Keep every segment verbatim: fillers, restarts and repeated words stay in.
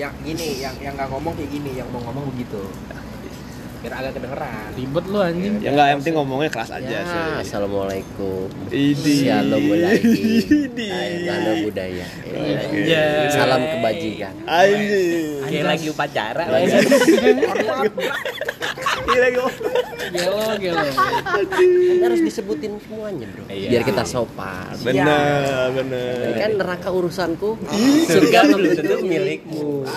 yang gini, yang yang nggak ngomong kayak gini, yang mau ngomong begitu. Biar agak kedengeran. Ribet lu anjing. Ya enggak, yang penting ngomongnya keras aja ya, sih. Assalamualaikum. Idi. Assalamualaikum. Salam budaya. Okay. Salam kebajikan. Anjing. Kayak lagi upacara. Gila gelo. Gelo gelo. Harus disebutin semuanya, Bro. Biar kita sopan. Benar, benar. Ini kan neraka urusanku. Surga belum tentu milikmu.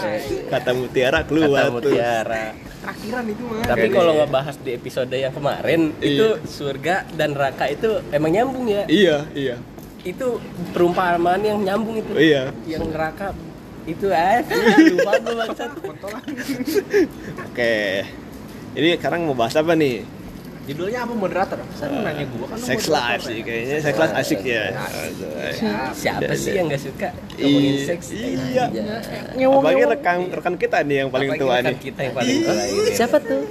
Kata mutiara keluar. Kata mutiara. Akhiran itu mah. Tapi kalau ngebahas di episode yang kemarin, iya, itu surga dan neraka itu emang nyambung ya? Iya, iya. Itu perumpamaan yang nyambung itu. Iya. Yang neraka itu eh lupa gua bangsat. Oke. Jadi sekarang mau bahas apa nih? Judulnya apa moderator? Saya uh, nanya gua kan sex life sih kayaknya. Sex life asik ya. Siapa sih yang enggak suka ngomongin seks? Iya. Apalagi rekan-rekan kita nih yang paling tua nih. Kita yang paling tua. Siapa tuh?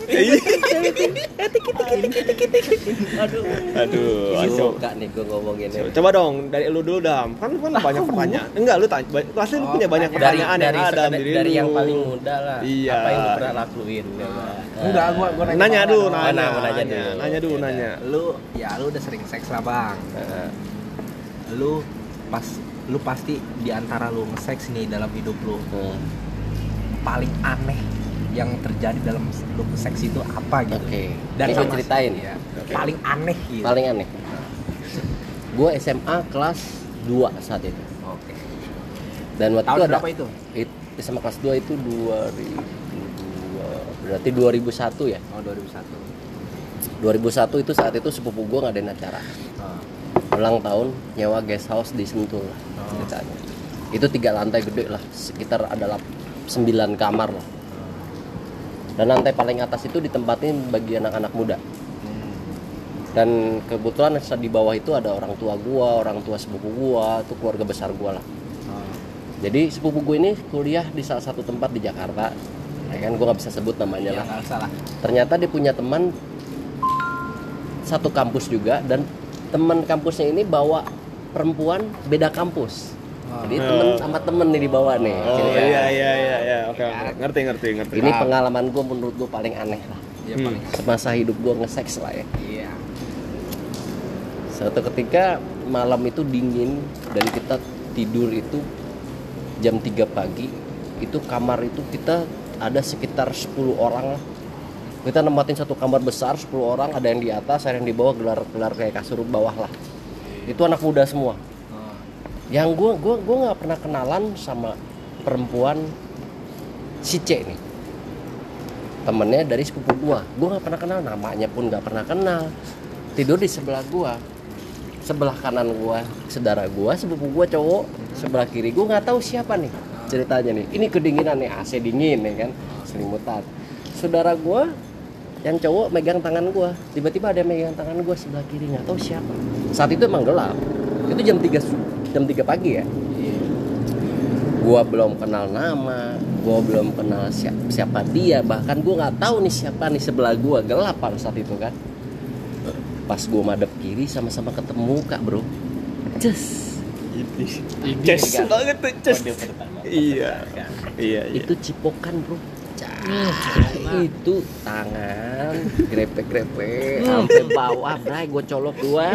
Aduh. Aduh, suka nih gua ngomongin. Coba dong dari lu dulu Dam. Kan kan banyak pertanyaan. Enggak, lu tanya. Pasti lu punya banyak pertanyaan yang ada dari diri. Dari yang paling muda lah. Apa yang lu pernah lakuin? Enggak, gua gua nanya dulu. Nanya, nanya. Nanya dulu, ya, nanya. Lu ya lu udah sering seks lah bang. Uh. Lu pas lu pasti diantara lu nge-seks nih dalam hidup lu. Hmm. Paling aneh yang terjadi dalam lu nge-seks itu apa gitu? Okay. Dan sama ceritain ya. Okay. Paling aneh gitu. Paling aneh. Gua S M A kelas dua saat itu. Oke. Okay. Dan waktu tahun itu berapa ada, itu? S M A kelas dua itu dua ribu dua. Berarti dua ribu satu ya? Oh, dua ribu satu. dua ribu satu itu saat itu sepupu gue ngadain acara uh. ulang tahun, nyewa guest house di Sentul lah ceritanya. Uh. Itu tiga lantai gede lah, sekitar ada sembilan kamar lah. Dan lantai paling atas itu ditempatin bagi anak-anak muda. Hmm. Dan kebetulan di bawah itu ada orang tua gue, orang tua sepupu gue, itu keluarga besar gue lah. Uh. Jadi sepupu gue ini kuliah di salah satu tempat di Jakarta. Ya kan gue nggak bisa sebut namanya ya, lah. Salah. Ternyata dia punya teman satu kampus juga, dan teman kampusnya ini bawa perempuan beda kampus. Oh. Jadi temen sama temen nih dibawa nih. Oh iya iya iya iya, iya. Oke, okay. ngerti ngerti ngerti. Ini pengalaman gue menurut gue paling aneh lah. Ya, hmm. paling. Semasa hidup gue nge-seks lah ya. Iya. Suatu ketika malam itu dingin dan kita tidur itu jam tiga pagi. Itu kamar itu kita ada sekitar sepuluh orang lah. Kita nempatin satu kamar besar, sepuluh orang, ada yang di atas, ada yang di bawah, gelar-gelar kayak kasur bawah lah. Itu anak muda semua. Hmm. Yang gue gua, gua gak pernah kenalan sama perempuan si C nih. Temennya dari sepupu gue. Gue gak pernah kenal, namanya pun gak pernah kenal. Tidur di sebelah gue. Sebelah kanan gue, saudara gue, sepupu gue cowok. Sebelah kiri gue gak tahu siapa nih ceritanya nih. Ini kedinginan nih, A C dingin ya kan, selimutan. Saudara gue yang cowok megang tangan gue, tiba-tiba ada yang megang tangan gue sebelah kiri, nggak tahu siapa. Saat itu emang gelap, itu jam tiga pagi ya. Gue belum kenal nama, gue belum kenal siapa dia, bahkan gue nggak tahu nih siapa nih sebelah gue, gelap pada saat itu kan. Pas gue madep kiri sama-sama ketemu kak bro, cus, cus banget tuh cus. Iya, iya. Itu cipokan bro. Nah, itu tangan grepek-grepek sampai bawah, bray gue colok dua.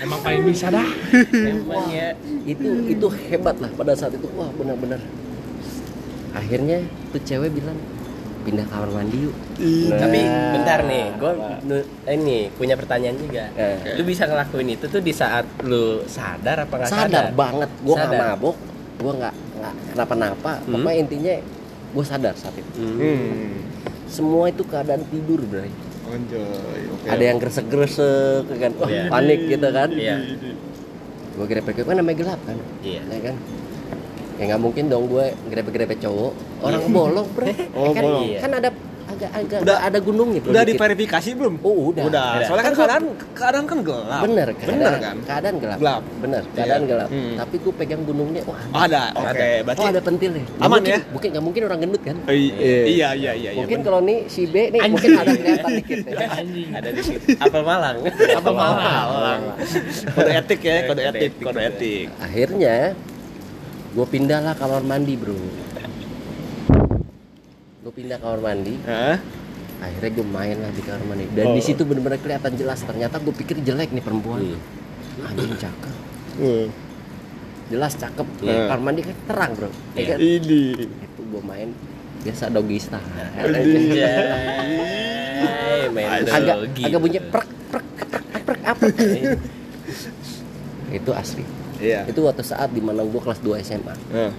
Emang paling bisa dah. Emang ya. Itu itu hebat lah pada saat itu. Wah, benar-benar. Akhirnya tuh cewek bilang pindah kamar mandi yuk. Nah, tapi bentar nih, gue ini punya pertanyaan juga. Eh. Lu bisa ngelakuin itu tuh di saat lu sadar apa enggak sadar? Sadar banget. Gue enggak mabok, gue enggak kenapa-napa, hmm? Pokoknya intinya gue sadar saat itu. Hmm. Semua itu keadaan tidur, bro. Okay. Ada yang gresek-gresek, kan? Wah, yeah. Panik gitu kan? Iya. Yeah. Gue grepek-grepek kan namanya gelap kan? Iya. Yeah. Ya kan? Ya nggak mungkin dong gue grepek-grepek cowok. Orang yeah. Bolong, bro. Oh, ya kan, bolong. Kan ada agak-agak ada gunungnya. Bro, udah dikit. Diverifikasi belum? Oh, udah. Udah. Soalnya kan keadaan keadaan kan gelap. Bener, keadaan, bener kan? Keadaan gelap. Gelap. Bener, keadaan yeah. Gelap. Hmm. Tapi gue pegang gunungnya, wah. Oh, ada. Oke, okay. Berarti. Oh, ada pentilnya. Aman mungkin, ya? Mungkin nggak mungkin orang gendut kan? I, yeah. Iya, iya, iya. Mungkin iya, kalau nih si B nih anjing. Mungkin ada kelihatan dikit. Ya. Ada dikit. Apel Malang. Apel Malang. Kode etik ya, kode etik, kode etik. Akhirnya Gue pindah lah kamar mandi, bro. Gue pindah kamar mandi. Hah? Akhirnya gue main lah di kamar mandi. Dan oh. di situ benar-benar kelihatan jelas. Ternyata gue pikir jelek nih perempuan. Hmm. Anjing cakep. Hmm. Jelas cakep. Hmm. Kamar mandi kan terang, bro. Ya, kan? Ini. Itu gue main biasa doggy style. Agak agak bunyi prek prek prek apa? Itu asli. Yeah. Itu waktu saat dimana gue kelas dua S M A. Yeah.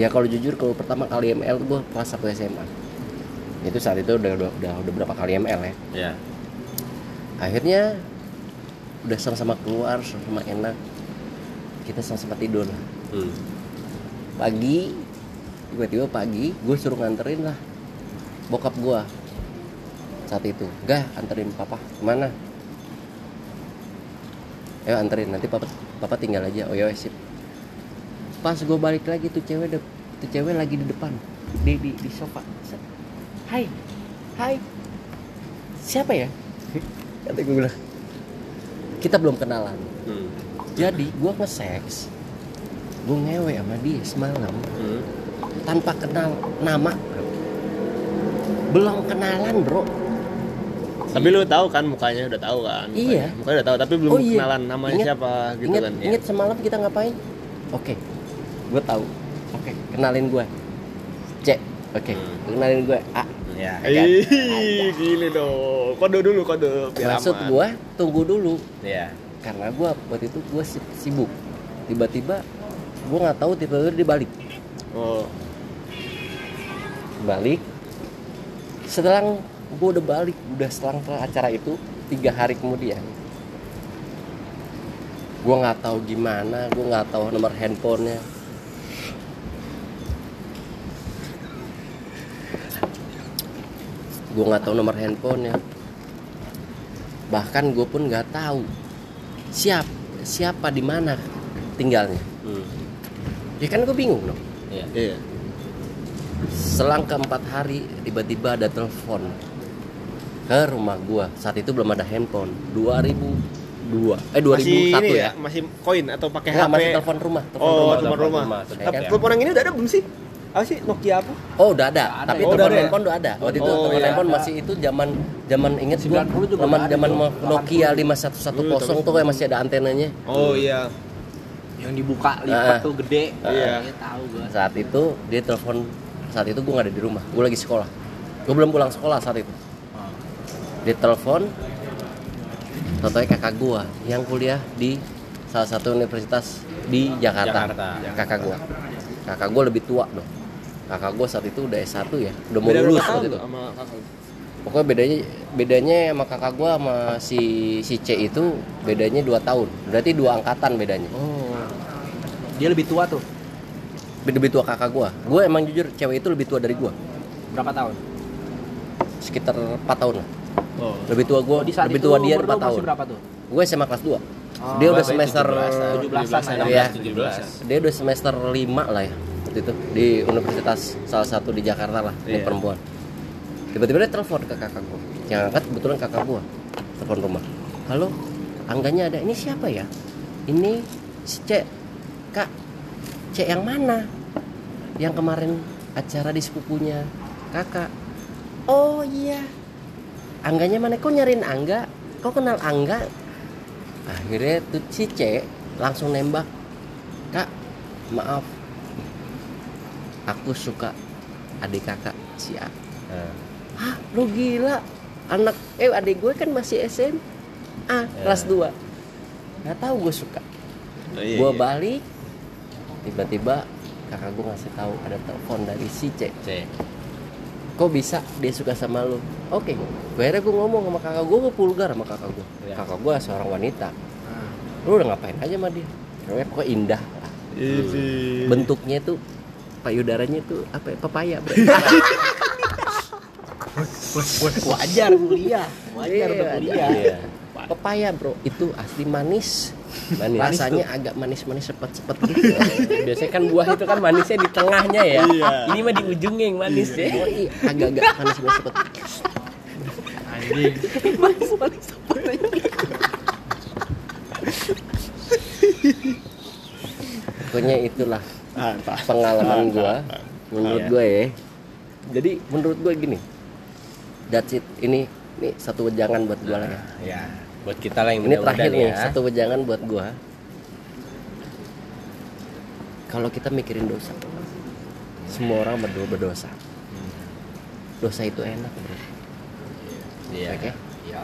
Ya kalau jujur, kalau pertama kali M L gue kelas satu S M A. Itu saat itu udah udah, udah, udah berapa kali M L ya. Yeah. Akhirnya udah sama-sama keluar, sama-sama enak. Kita sama-sama tidur lah. Hmm. Pagi, tiba-tiba pagi gue suruh nganterin lah bokap gue saat itu. Gah, anterin papa kemana? Ayo anterin, nanti papa papa tinggal aja. Oh ya sip. Pas gue balik lagi tuh cewek de- tuh cewek lagi di depan di di, di sofa. Hai, hai, siapa ya? Kata gue bilang, kita belum kenalan. Hmm. Jadi gue nge-seks, gue ngewe sama dia semalam hmm. tanpa kenal nama, belum kenalan, bro. Tapi lu tahu kan mukanya, udah tahu kan? Mukanya. Iya. Mukanya udah tahu, tapi belum oh, iya. kenalan namanya ingat, siapa gitu ingat, kan? Ingat, ingat semalam kita ngapain? Oke, okay. gue tahu. Oke, okay. kenalin gue. C, oke, okay. hmm. kenalin gue A. Ya. Ih, gini dong. Kode dulu, kode. Maksud gue, tunggu dulu. Iya. Karena gue waktu itu gue sibuk. Tiba-tiba gue nggak tahu, tiba-tiba dia balik. Oh. Balik. Setelah gue udah balik, udah selang acara itu tiga hari kemudian, gue nggak tahu gimana, gue nggak tahu nomor handphonenya. Gue nggak tahu nomor handphonenya. Bahkan gue pun nggak tahu siapa siapa di mana tinggalnya. Hmm. Ya kan gue bingung dong. Iya. Yeah. Selang keempat hari tiba-tiba ada telepon ke rumah gua. Saat itu belum ada handphone. dua ribu dua eh dua ribu satu masih ya? ya. Masih koin atau pakai H P? Masih telepon rumah, telepon oh, rumah. Telepon rumah. rumah. Telepon yang ini udah ada belum sih? Apa sih Nokia apa? Oh, udah ada. Udah ada. Tapi oh, telepon ada. handphone udah ada. Waktu oh, itu telepon ya, handphone ada. Masih itu zaman zaman ingat gua zaman zaman Nokia lima satu satu nol hmm, tuh kayak masih ada antenanya. Oh iya. Yang dibuka lipat nah, tuh gede. Uh, iya, tahu gua. Saat itu dia telepon. Saat itu gue gak ada di rumah, gue lagi sekolah. Gue belum pulang sekolah saat itu. Dia telepon, totoy kakak gue yang kuliah di salah satu universitas di Jakarta. Jakarta. Kakak gue, kakak gue lebih tua dong. Kakak gue saat itu udah S satu ya, udah mau lulus waktu itu. Pokoknya bedanya bedanya sama kakak gue sama si si C itu bedanya dua tahun. Berarti dua angkatan bedanya. Oh. Dia lebih tua tuh. Lebih tua kakak gue. Gue emang jujur cewek itu lebih tua dari gue. Berapa tahun? Sekitar empat tahun lah. Oh. Lebih tua gue, oh, lebih tua dia empat tahun. Gue S M A kelas dua. Oh, dia udah semester tujuh belas, tujuh belas, tujuh belas, ya. tujuh belas. Dia udah semester lima lah ya. Waktu itu di universitas salah satu di Jakarta lah, yeah. Ini perempuan. Tiba-tiba dia telepon ke kakak gue. Yang angkat kebetulan kakak gue. Telepon rumah. Halo, Angganya ada. Ini siapa ya? Ini si C. Kak, C yang mana? Yang kemarin acara di sepupunya kakak. Oh iya, Angganya mana? Kok nyariin Angga? Kok kenal Angga? Akhirnya tuh si C langsung nembak. Kak, maaf, aku suka adik kakak si A. Hmm. Hah, lu gila. Anak, eh adik gue kan masih S M A hmm. kelas dua. Gak tahu gue suka. Oh, iya, gue iya. balik. Tiba-tiba kakak gue ngasih tahu ada telepon dari si C. C. Kok bisa dia suka sama lu? Oke, okay. Akhirnya gue ngomong sama kakak gue, gue vulgar sama kakak gue. Ya. Kakak gue seorang wanita. Lu udah ngapain aja sama dia? Cewek pokoknya indah lah. Easy. Bentuknya tuh payudaranya tuh apa ya? Pepaya. Wajar kuliah. Wajar udah kuliah. Iya. Pepaya bro, itu asli manis, manis. Rasanya manis agak manis-manis sepet-sepet gitu. Biasanya kan buah itu kan manisnya di tengahnya ya. Iya. Ini mah di ujungnya yang manis iya. ya. Oh, iya. Agak-agak manis-manis sepet. Anjing. Manis-manis sepet. Pokoknya itulah pengalaman gue, menurut gue ya. Jadi menurut gue gini, that's it. Ini ini satu wejangan buat gue lah ya. Ya, buat kita lah yang ini terakhir nih, ya. Satu wejangan buat gue. Kalau kita mikirin dosa, semua orang berdoa berdosa. Dosa itu enak, bro. Iya. Oke. Iya.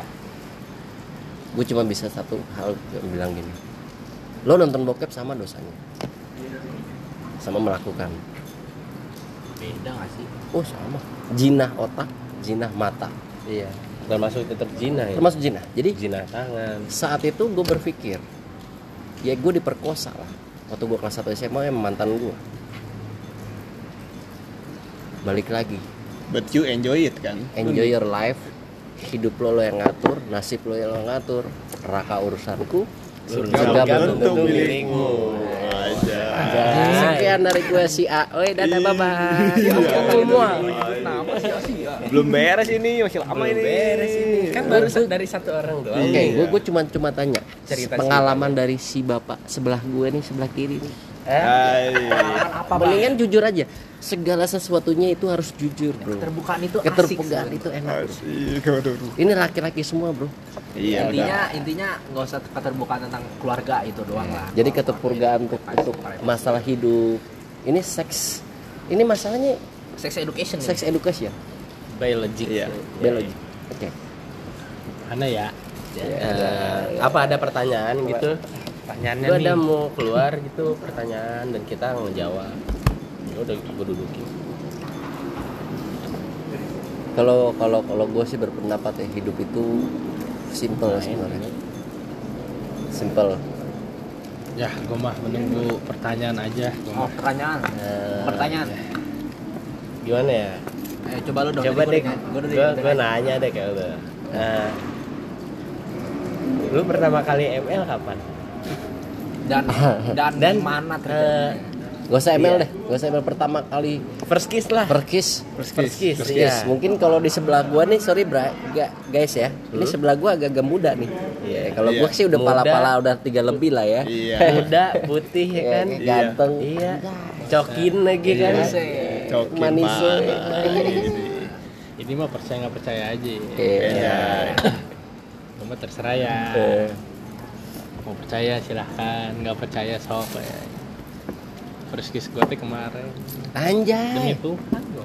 Gue cuma bisa satu hal bilang gini. Lo nonton bokep sama dosanya. Sama melakukan. Beda enggak sih? Oh, sama. Jinah otak, jinah mata. Iya. Termasuk tetap jinah ya. Termasuk jinah. Jadi jinah tangan. Saat itu gue berpikir, ya gue diperkosa lah. Waktu gue kelas satu S M A yang mantan gue. Balik lagi. But you enjoy it kan? Enjoy your life. Hidup lo, lo yang ngatur. Nasib lo yang ngatur. Raka urusanku. Surga bentuk milikmu. Sekian dari gue si A. Oi, dadah bye-bye. Belum beres ini. Masih lama ini. Belum beres ini. Kan baru dari satu orang doang. Oke, gue cuma-cuma tanya pengalaman dari si bapak sebelah gue nih, sebelah kiri nih. Mendingan jujur aja. Segala sesuatunya itu harus jujur, bro. Keterbukaan itu keterbukaan asik. Keterbukaan itu enak. Asik. Ini laki-laki semua, bro. Iya. Intinya benar. Intinya nggak usah keterbukaan tentang keluarga itu doang hmm. lah. Jadi keterbukaan untuk untuk masalah hidup. Ini seks. Ini masalahnya sex education. Sex education. Biologi. Ya. Biologi. Oke. Okay. Ana ya. ya uh, ada. Apa ada pertanyaan apa? Gitu? Pertanyaannya nih. Gua ada mau keluar gitu pertanyaan dan kita mau jawab. Udah gue dudukin. Kalau kalau kalau gue sih berpendapat ya hidup itu simple sebenarnya. Simple. Ya, gue mah menunggu pertanyaan aja. Oh, pertanyaan. Uh, pertanyaan. Gimana ya? Eh, coba lu dong. Coba deh. Gue nanya deh kayak lu. Nah, lu pertama kali M L kapan? Dan dan, dan mana terjadinya? Uh, Gak usah M L iya. deh, gak usah M L pertama kali. First kiss lah. First kiss, first kiss, first kiss. First kiss. Yeah. Mungkin kalau di sebelah gua nih, sorry bra, gak guys ya. Hmm? Ini sebelah gua agak-agak muda nih. Yeah. Kalau yeah. gua sih udah muda, pala-pala udah tiga lebih lah ya. Yeah. Muda, putih ya kan, yeah. ganteng, yeah. cokin lagi yeah. kan, yeah. manis. Ini mah percaya nggak percaya aja. Iya. Yeah. Cuma terserah ya. Yeah. Mau percaya silahkan, nggak percaya sok ya. First kiss gue teh kemarin. Anjay. Demi Tuhan gue.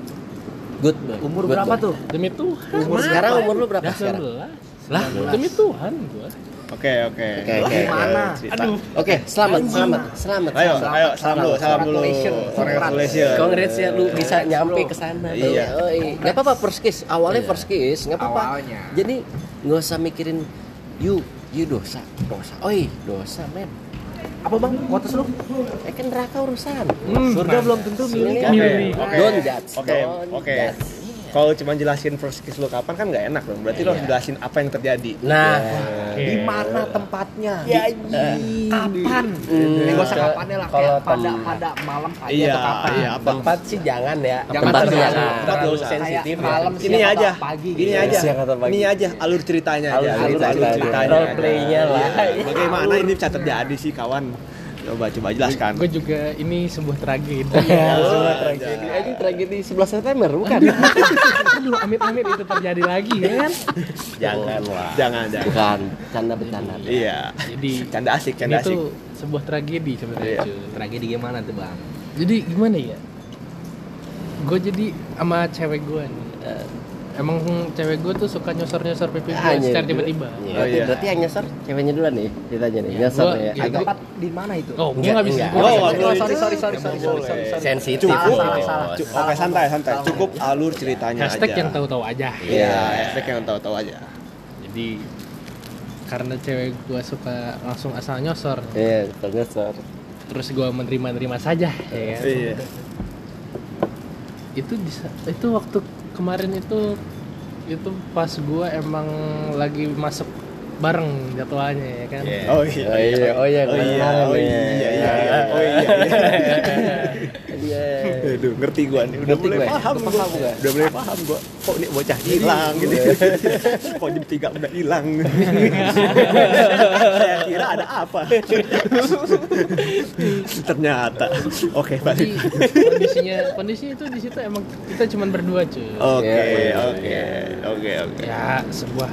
Good boy. Umur good berapa boy. Tuh? Demi Tuhan. Umur sekarang umur lu berapa sekarang? sembilan belas Lah, demi Tuhan gue. Oke, oke. Oke, mana? Aduh. Oke, selamat, selamat, selamat. Ayo, ayo, salam dulu, salam dulu. Congratulations. Congrats ya lu bisa nyampe ke sana. Iya. Enggak apa-apa first kiss. Awalnya first kiss, enggak apa-apa. Jadi, enggak usah mikirin you, you dosa, dosa. Oi, dosa, men. Apa bang? Kuotas lu? Eh kan neraka urusan. Hmm, surga belum tentu milik. Don't judge. Oke, oke. Kalau cuma jelasin first kiss lu kapan kan nggak enak dong. Berarti yeah. lo harus jelasin apa yang terjadi. Nah, yeah. okay. di mana tempatnya? Ya, di, kapan? Ini gak usah kapannya lah. Kalau pada pada malam aja iya, atau kapan? Iya, tempat sih jangan ya. Jangan tempat jangan. Jangan. Tempat nggak usah sensitif. Malam ya. Ini aja. Pagi, ini gitu. aja. Ini aja. Alur ceritanya aja. Alur, alur ceritanya. Role playnya lah. Bagaimana ini bisa terjadi sih kawan? Coba coba jelaskan. Gue juga ini sebuah tragedi. Ya, oh, sebuah tragedi. Ini tragedi sebelas September bukan? Aduh, amit-amit itu terjadi lagi kan? Jangan lah. Jangan, jangan. Bukan canda bercanda. Iya. Jadi canda asik, canda asik. Itu sebuah tragedi sebenarnya. Iya. Tragedi gimana tuh, Bang? Jadi gimana ya? Gue jadi sama cewek gue nih. Uh, Emang cewek gue tuh suka nyosor-nyosor pipi gue ah, secara tiba-tiba. Oh, iya. Berarti yang nyosor ceweknya duluan nih ceritanya nih. Nyosor gua, ya. Agak tempat di mana itu? Oh, gue enggak bisa. Oh, oh, sorry sorry sorry sorry sorry. Sensitif. Oke, santai santai. Cukup alur ceritanya aja. Hashtag yang tahu-tahu aja. Iya, hashtag yang tahu-tahu aja. Jadi karena cewek gue suka langsung asal nyosor. Iya, nyosor. Terus gue menerima-nerima saja, ya. Iya. Itu itu waktu kemarin itu itu pas gua emang lagi masuk bareng jadwalnya ya kan. Yeah. Oh iya. Oh iya. Oh iya. Oh iya. Oh iya. Oh iya. Oh iya. Yeah. Aduh, ngerti gua nih. Udah mulai paham gua. Udah, gua. Udah mulai paham gua. Kok ini bocah hilang gitu. Kok jam tiga udah hilang. Saya kira ada apa. Ternyata. Oke, okay, balik. Kondisinya kondisinya itu di situ emang kita cuma berdua, cuy. Oke, oke. Oke, oke. Ya, sebuah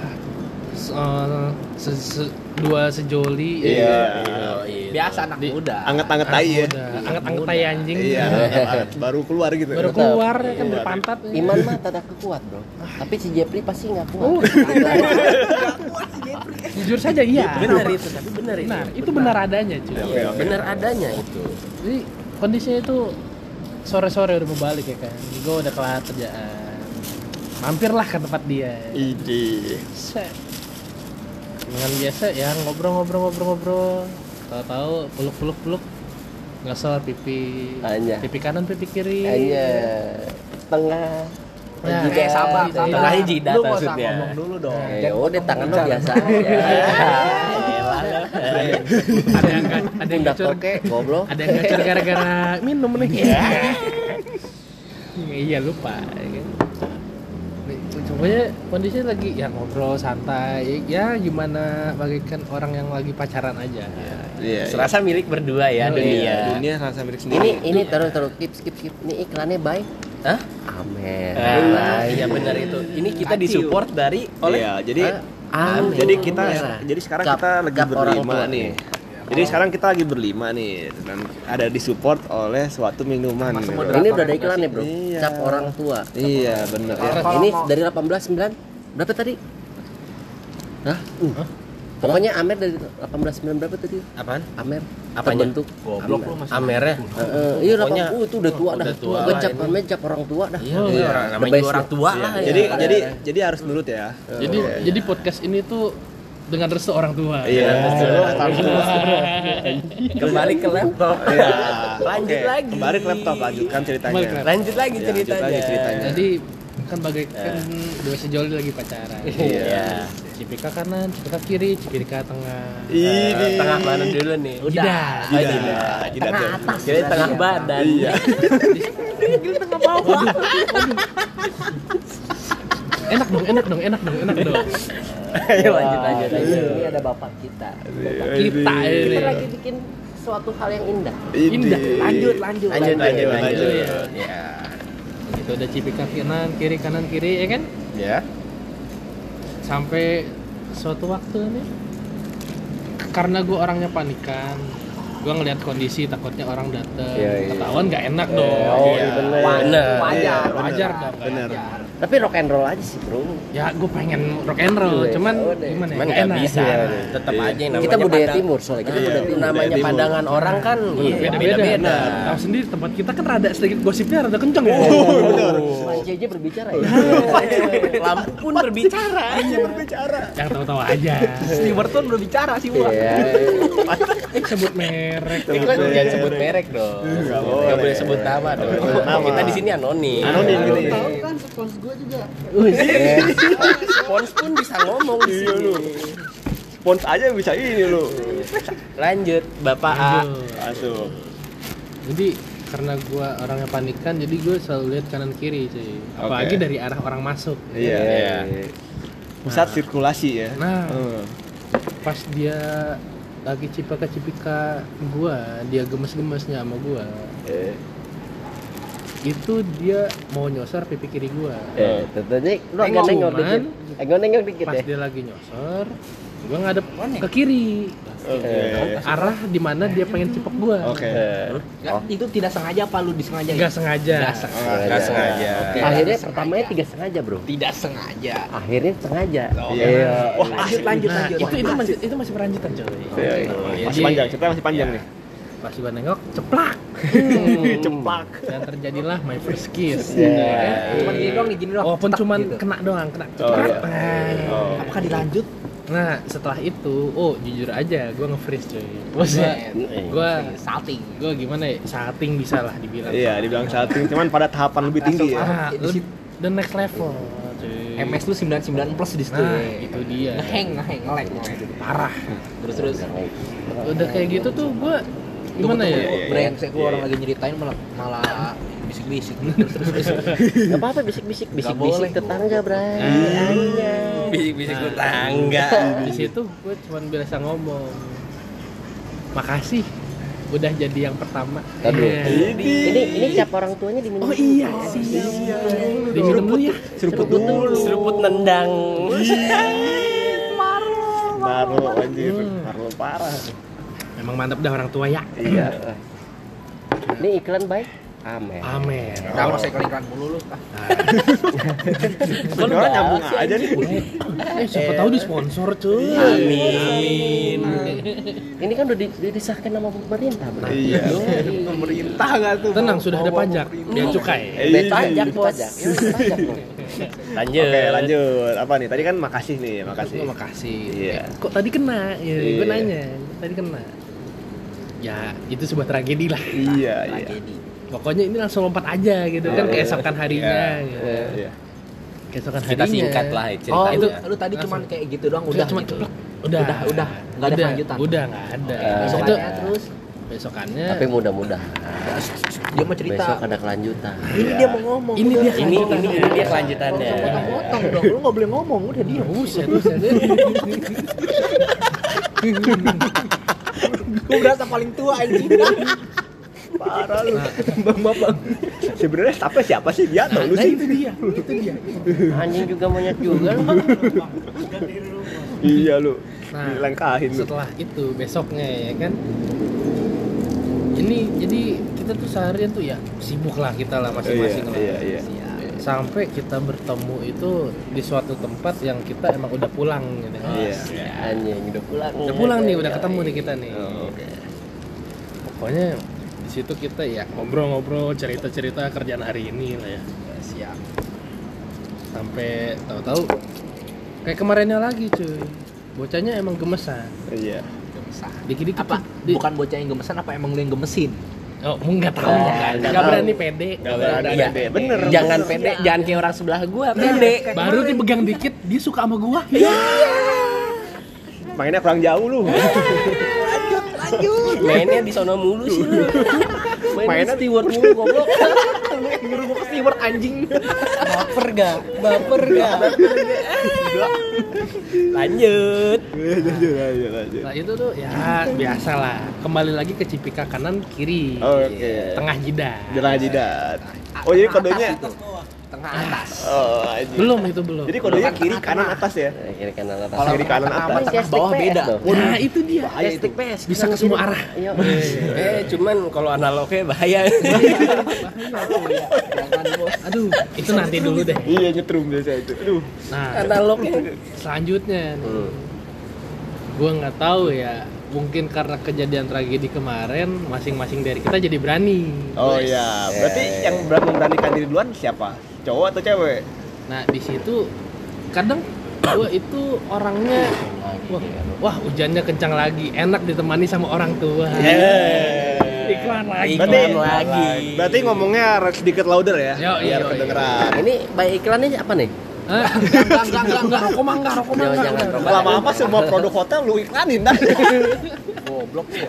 Uh, se, se, dua sejoli yeah. ya, ya. Biasa anak di, muda anget-anget tai ya anget-anget tai anjing iya, baru keluar gitu baru keluar ya, kan berpantat ya. Iman mah tak kuat bro tapi si Jepri pasti nggak kuat oh, jujur saja iya benar itu tapi benar itu benar, itu benar adanya cuy okay, okay. benar adanya itu jadi kondisinya itu sore-sore udah mau balik ya kan gue udah kelar kerjaan mampirlah ke tempat dia ide dengan biasa ya ngobrol-ngobrol-ngobrol-ngobrol tahu-tahu peluk-peluk-peluk ngasal pipi Anya. Pipi kanan pipi kiri Anya. Tengah nah, eh sabar tengahnya jidat maksudnya ngomong dulu dong nah, ya udah tangan lu biasa ya ada yang ada yang gacor goblok ada yang gacor gara-gara minum nih iya lupa pokoknya kondisinya lagi ya ngobrol santai ya gimana bagaikan orang yang lagi pacaran aja ya, ya, serasa ya. Milik berdua ya oh, dunia iya. dunia serasa milik sendiri ini ini terus terus skip skip skip ini iklannya baik ah amin ah, ya benar itu ini kita disupport dari oleh ya, jadi ah, amin. jadi kita ya. jadi sekarang gap, kita lagi berlima nih Jadi oh. sekarang kita lagi berlima nih dan ada disupport oleh suatu minuman. Gitu. Ini udah ada iklannya, Bro. Iya. Cap orang tua. Cap iya, benar ya. Ini dari delapan belas sembilan berapa tadi? Hah? Uh. Hah? Pokoknya Amer dari delapan belas sembilan berapa tadi? Apaan? Amer. Apa bentuk? Goblok lu masih. Amernya. Heeh. Uh, iya delapan puluh uh, itu udah tua udah dah. Tua. Gua cap Amer cap orang tua dah. Iya, iya. Orang namanya orang tua lah. Iya. Jadi iya. jadi jadi harus nurut ya. Uh, jadi iya. jadi podcast ini tuh dengan restu orang tua. Iya. Kembali ke laptop. Iya. Lanjut okay. lagi. Kembali ke laptop lanjutkan ceritanya. Lanjut, lanjut lagi ceritanya. Lanjut lagi ceritanya. Jadi kan bagaikan yeah. dua sejoli lagi pacaran. Iya. Yeah. Cipika kanan, cipika kiri, cipika tengah. Ini. Tengah mana dulu nih? Udah. Jidat. Jidat. Tengah atas. Jadi tengah badan. Iya. Gila tengah bawah. Enak dong, enak dong, enak dong, enak dong. Ayo lanjut aja tadi. Ini ada bapak kita. Bapak kita ini. Kita lagi bikin suatu hal yang indah. Indah. Lanjut, lanjut, lanjut, lanjut, lanjut. Ya. Itu ada cipika kanan, kiri, kanan, kiri, ya kan? Ya. Sampai suatu waktu nih, karena gue orangnya panikan. Gue ngelihat kondisi takutnya orang dateng yeah, yeah. ketahuan nggak enak yeah, dong oh, yeah. bener. Wajar wajar yeah, wajar kan bener. Wajar. Tapi rock and roll aja sih bro ya gue pengen rock and roll yeah. cuman oh, gimana cuman nggak enak bisa yeah. tetap yeah. aja namanya kita budaya padang... timur soalnya kita yeah. budaya timur. Namanya timur. Pandangan orang kan yeah. beda beda, beda. Nah, tahu sendiri tempat kita kan rada sedikit gosipnya rada kenceng ya oh, oh, benar Panci aja berbicara ya lampu pun berbicara aja berbicara yang tahu-tahu aja Stewart pun berbicara sih wah sebut merek merek dong. Jangan ya, sebut merek dong. Enggak boleh. boleh sebut nama dong. Nama. Kita di sini anonim. Anonim gitu. Tahu kan spons gua juga. Spons pun bisa ngomong di sini lu. Spons aja bisa ini lu. Lanjut, Bapak A. Masuk. Jadi karena gua orangnya panikan jadi gua selalu lihat kanan kiri sih. Apalagi okay. dari arah orang masuk. Iya. Yeah. Yeah. Pusat nah. sirkulasi ya. Nah. Uh. Pas dia lagi cipika-cipika gua, dia gemes-gemesnya sama gua eh. itu dia mau nyosor pipi kiri gua eh, tentunya lu agak nengok dikit agak nengok dikit pas ya? Dia lagi nyosor, gua ngadep ke kiri okay. arah dimana dia pengen cipok gua oke okay. oh. Itu tidak sengaja apa lu disengaja? Gak sengaja gak sengaja, oh, gak sengaja. Okay. Akhirnya gak pertamanya tidak sengaja bro tidak sengaja akhirnya sengaja oh, iya yeah. oh, lanjut lanjut nah, lanjut itu, itu, masih, itu masih berlanjutan coy oh, iya, iya. masih jadi, panjang, cerita masih panjang iya. nih pas gua nengok, ceplak hmm. ceplak dan terjadilah my first kiss yeah. gitu, ya, kan? Cuman gini doang nih, gini doang walaupun cuman gitu. Kena doang, kena ceplak oh, iya. oh. Apakah dilanjut? Nah setelah itu, oh jujur aja gue nge-freeze coy maksudnya gue salting gue gimana ya, salting bisa lah dibilang iya dibilang salting, cuman pada tahapan lebih tinggi ya the next level cuy M S lu sembilan puluh sembilan plus disitu nah itu dia ngeheng, ngeheng, ngelek parah terus-terus udah kayak gitu tuh gue gimana ya? Brengsek lu orang lagi nyeritain malah malah bisik-bisik terus-terus. Enggak apa-apa bisik-bisik, bisik-bisik tetangga, Bray. Iya. Bisik-bisik tetangga. Di situ gue cuma biasa ngomong. Makasih. Udah jadi yang pertama. Aduh. Yeah. Ini ini, ini cap orang tuanya diminum. Oh iya sih. Oh, iya. Diminum dulu ya. Seruput dulu. Seruput nendang. Marlo. Marlo anjir. Marlo parah. Memang mantap dah orang tua ya. Iya. Ini iklan baik. Amin. Amin. Kalau saya iklan mulu lu. Kalau udah nyambung aja nih. Eh siapa tahu di sponsor cuy. Amin. Ini kan udah disahkan sama pemerintah, Bro. Iya. Pemerintah enggak tuh. Tenang, sudah ada pajak, biaya cukai. Pajak, pajak. Lanjut. Oke, lanjut. Apa nih? Tadi kan makasih nih, makasih. Makasih. Kok tadi kena? Ya, gue nanya. Tadi kena. Ya, itu sebuah tragedi lah. Iya, iya. Pokoknya ini langsung lompat aja gitu kan keesokan harinya gitu. Keesokan harinya. Kita singkat lah ceritanya. Oh, itu lu tadi cuma kayak gitu doang udah. Cuma gitu. Udah, udah, udah, nggak ada lanjutan. Udah nggak ada. Besokannya terus, besokannya. Tapi mudah-mudahan. Dia mau cerita. Besok ada kelanjutan. Ini dia mau ngomong. Ini dia, ini, ini, ini dia kelanjutannya. Potong-potong dong, lu nggak boleh ngomong, udah dia. Buset, buset. Gue berasa paling tua anjing. Parah lu, bapak-bapak. Sebenarnya tapi siapa sih dia atau lu sih? Itu dia, itu dia. Anjing juga monyet juga. Iya lu, dilangkahin lu. Setelah itu besoknya ya kan. Ini jadi kita tuh seharian tuh ya sibuk lah kita lah masing-masing lah. Iya, iya. Sampai kita bertemu itu di suatu tempat yang kita emang udah pulang gitu. Iya, anjing udah pulang. Udah pulang nih, udah ketemu nih kita nih. Pokoknya di situ kita ya ngobrol-ngobrol, cerita-cerita kerjaan hari ini lah ya. Ya siap. Sampai tahu-tahu kayak kemarinnya lagi cuy. Bocahnya emang gemesan. Iya, gemesan. Dikit-dikit apa? Di... Bukan bocah yang gemesan apa emang lu yang gemesin? Oh, enggak tahu. Enggak berani pede. Enggak berani ya, pede. Bener. Jangan bener. Pede, ya. Jangan kayak orang sebelah gua pede. Baru dipegang dikit dia suka sama gua. Iya. Mainnya kurang jauh lu. Lanjut. Mainnya di sono mulu sih lu. Mainnya steward mulu goblok. Nyuruh gua ke steward anjing. Baper gak? Baper gak? Lanjut. Lanjut, lanjut, lanjut. Nah, itu tuh ya biasalah. Kembali lagi ke cipika kanan kiri. Oke. Okay. Tengah jidat. Tengah jidat. Oh, jadi kodenya tengah atas. Oh, anjing. Belum itu belum. Jadi kodenya kiri kanan atas ya. Kiri kanan atas. Kalau kiri kanan atas, atas bawah beda. Nah, itu dia. Itu. Bisa ke semua arah. Eh, cuman kalau analognya bahaya. Bahaya. Aduh, itu nanti dulu deh. Iya, nyetrum biasa itu. Aduh. Nah, analognya selanjutnya nih. Gua enggak tahu ya. Mungkin karena kejadian tragedi kemarin masing-masing dari kita jadi berani. Oh iya, berarti yeah. Yang berani memberanikan diri duluan siapa? Cowok atau cewek? Nah, di situ kadang gua itu orangnya wah, wah hujannya kencang lagi, enak ditemani sama orang tua. Yeah. Iklan lagi. Berarti, iklan lagi. Berarti ngomongnya harus sedikit louder ya. Yo, biar yo, kedengeran. Yo. Ini baik iklannya apa nih? Hah? Enggak, enggak, enggak, enggak, rokok mah enggak, rokok mah enggak. Lama-lama semua produk hotel lu iklanin kan? Goblok ya.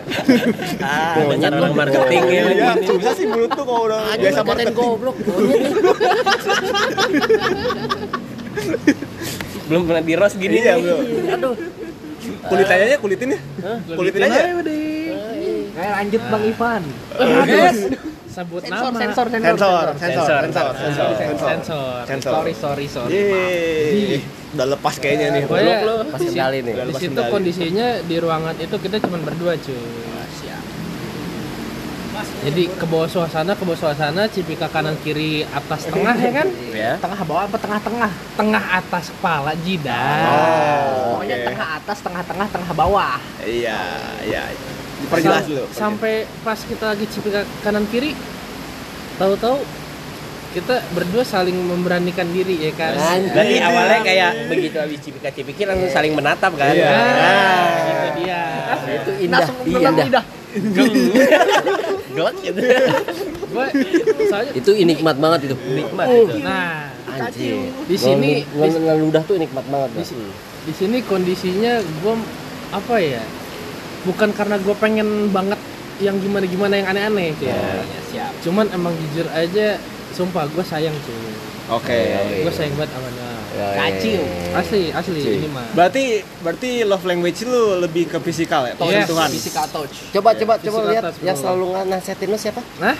Ah, banyak orang marketing ya. Ya, susah sih mulut tuh kalau udah biasa marketing. Goblok. Belum pernah di roast gini ya, Bro. Aduh. Kulit aja, kulitin ya. Kulitin aja. Kayak lanjut Bang Ivan. Sebut sensor, nama sensor sensor sensor sensor sensor sensor sensor sensor sorry sorry sorry Yeay. Udah lepas kayaknya nih bolok lo pasti kali nih di situ kondisinya di ruangan itu kita cuma berdua cuy. Siap. Jadi ke bawah suasana ke bawah suasana cipika kanan kiri atas tengah ya kan tengah bawah apa tengah tengah tengah atas kepala jidat pokoknya tengah atas tengah tengah tengah bawah. Iya iya. Perjelas dulu. Sampai pas kita lagi cipika kanan kiri, tahu-tahu kita berdua saling memberanikan diri ya kan. Berarti awalnya kayak begitu habis cipika-cipiki langsung saling menatap kan. Iya. Itu dia. Itu indah. Indah. Gol. Gol. Itu nikmat banget itu. Nikmat itu. Nah, anjir. Di sini ngeludah tuh nikmat banget. Di sini. Di sini kondisinya gua apa ya? Bukan karena gue pengen banget yang gimana-gimana yang aneh-aneh ya. Oh, ya, siap. Cuman emang jujur aja, sumpah gue sayang cuy. Oke. Okay. Okay. Gue sayang banget amannya. Kacil. Asli, asli Kacil. Ini mah. Berarti berarti love language lu lebih ke fisikal ya, sentuhan. Yes. Physical touch. Coba yeah. coba physical coba lihat yang selalu nasihatin lu siapa? Hah?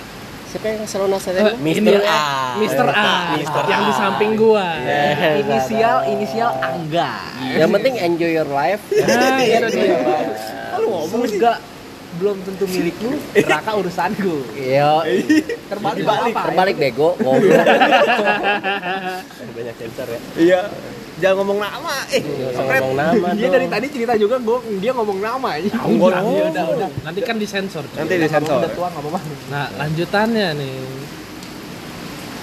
Siapa yang selalu nasihatin lu? Mister A. Mister A. Mister yang di samping gua. Yeah. Inisial inisial Angga. Yeah. Yang penting enjoy your life. Nah, itu dia. Lu ngomong enggak belum tentu milikku, neraka urusanku. Iya. Terbalik balik, terbalik bego. Ngobrol. Banyak sensor ya. Iya. Jangan ngomong nama. Eh, jangan ngomong nama. Dia dari tadi cerita juga gua dia ngomong nama aja. Udah, udah, udah. Nanti kan disensor. Nanti disensor. Udah tua enggak apa-apa. Nah, lanjutannya nih.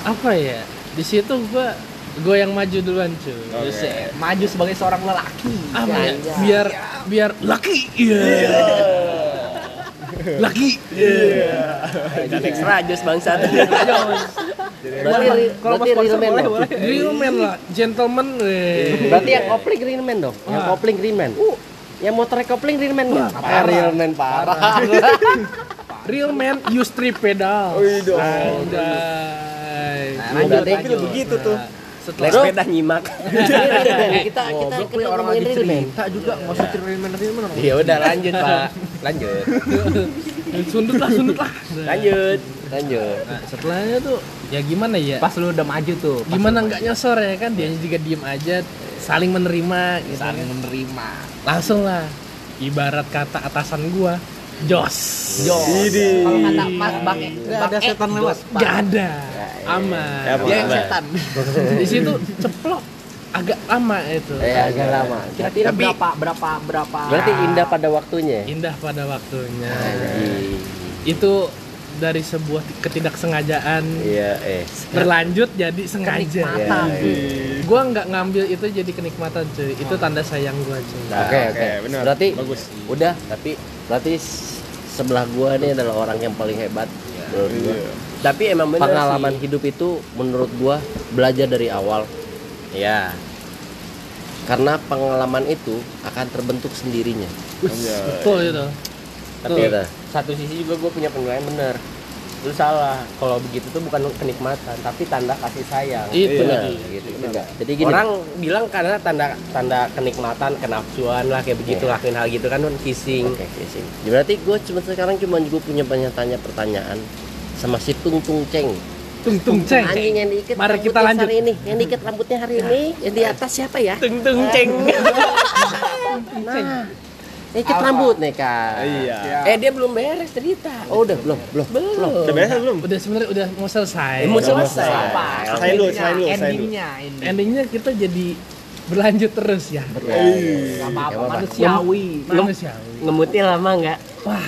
Apa ya? Di situ gua gue yang maju duluan cuy, okay. Maju sebagai seorang lelaki. Amin. Ya, biar ya. biar laki. Iya. Yeah. Yeah. Laki. Iya. Yeah. Fix rajos bangsat. Berarti berarti real man. Real man lah, gentleman. Berarti yang kopling real man dong. Yang kopling real man. Uh, yang motor kopling real man enggak? Real man parah. Real man use three pedal. Udah. Nah, berarti begitu tuh. Setelah sepeda nyimak. Kita kita kita orang lagi cerita juga mau setir remen-remen. Ya udah lanjut, Pak. Lanjut. Sundutlah, sundutlah. Lanjut, lanjut. Nah, setelahnya tuh ya gimana ya? Pas lu udah maju tuh. Gimana enggak nyosor ya kan? Dia juga diem aja, saling menerima, saling menerima. Langsung lah. Ibarat kata atasan gua, jos. Jos. Kalau kata Mas Bang, ada setan lewat. Enggak ada. Aman. Ya, dia yang setan. Di situ ceplok agak lama itu. Ya, agak lama. Kira-kira berapa berapa berapa? Berarti indah pada waktunya. Indah pada waktunya. Ayy. Itu dari sebuah ketidaksengajaan. Iya, eh. Berlanjut jadi sengaja. Kenikmatan. Iya. Gua enggak ngambil itu jadi kenikmatan, cuy. Itu tanda sayang gua, cuy. Oke, okay, oke. Okay. Okay. Berarti bagus. Udah, tapi berarti sebelah gua nih adalah orang yang paling hebat. Iya. Iya. Tapi emang bener pengalaman sih. Hidup itu menurut gua belajar dari awal ya, karena pengalaman itu akan terbentuk sendirinya. Betul itu. Tapi betul. Satu sisi juga gua punya penilaian bener, lu salah kalau begitu tuh bukan kenikmatan tapi tanda kasih sayang. Itu bener, gitu. Bener. Jadi gini, orang bilang karena tanda tanda kenikmatan, kenafsuan lah kayak begitu, yeah. Lakuin hal gitu kan non kissing. Oke, kissing. Berarti gua cuma sekarang cuma juga punya banyak tanya pertanyaan sama si Tung Tung Ceng. Tung Tung Ceng. Anjing yang diikat. Mari kita lanjut. Hari ini. Yang diikat rambutnya hari ini, yang di atas siapa ya? Tung Tung Ceng. Nah. Ikat rambut nih, Kak. Iya. Eh, dia belum beres cerita. Oh, udah belum, belum. Belum. Udah beres belum? Udah sebenarnya udah mau selesai. Mau selesai. Selesai dulu, selesai dulu, selesai dulu. Endingnya, endingnya kita jadi berlanjut terus ya. Berlanjut. Enggak apa-apa, manusiawi. Manusiawi. Ngemutnya lama enggak? Wah.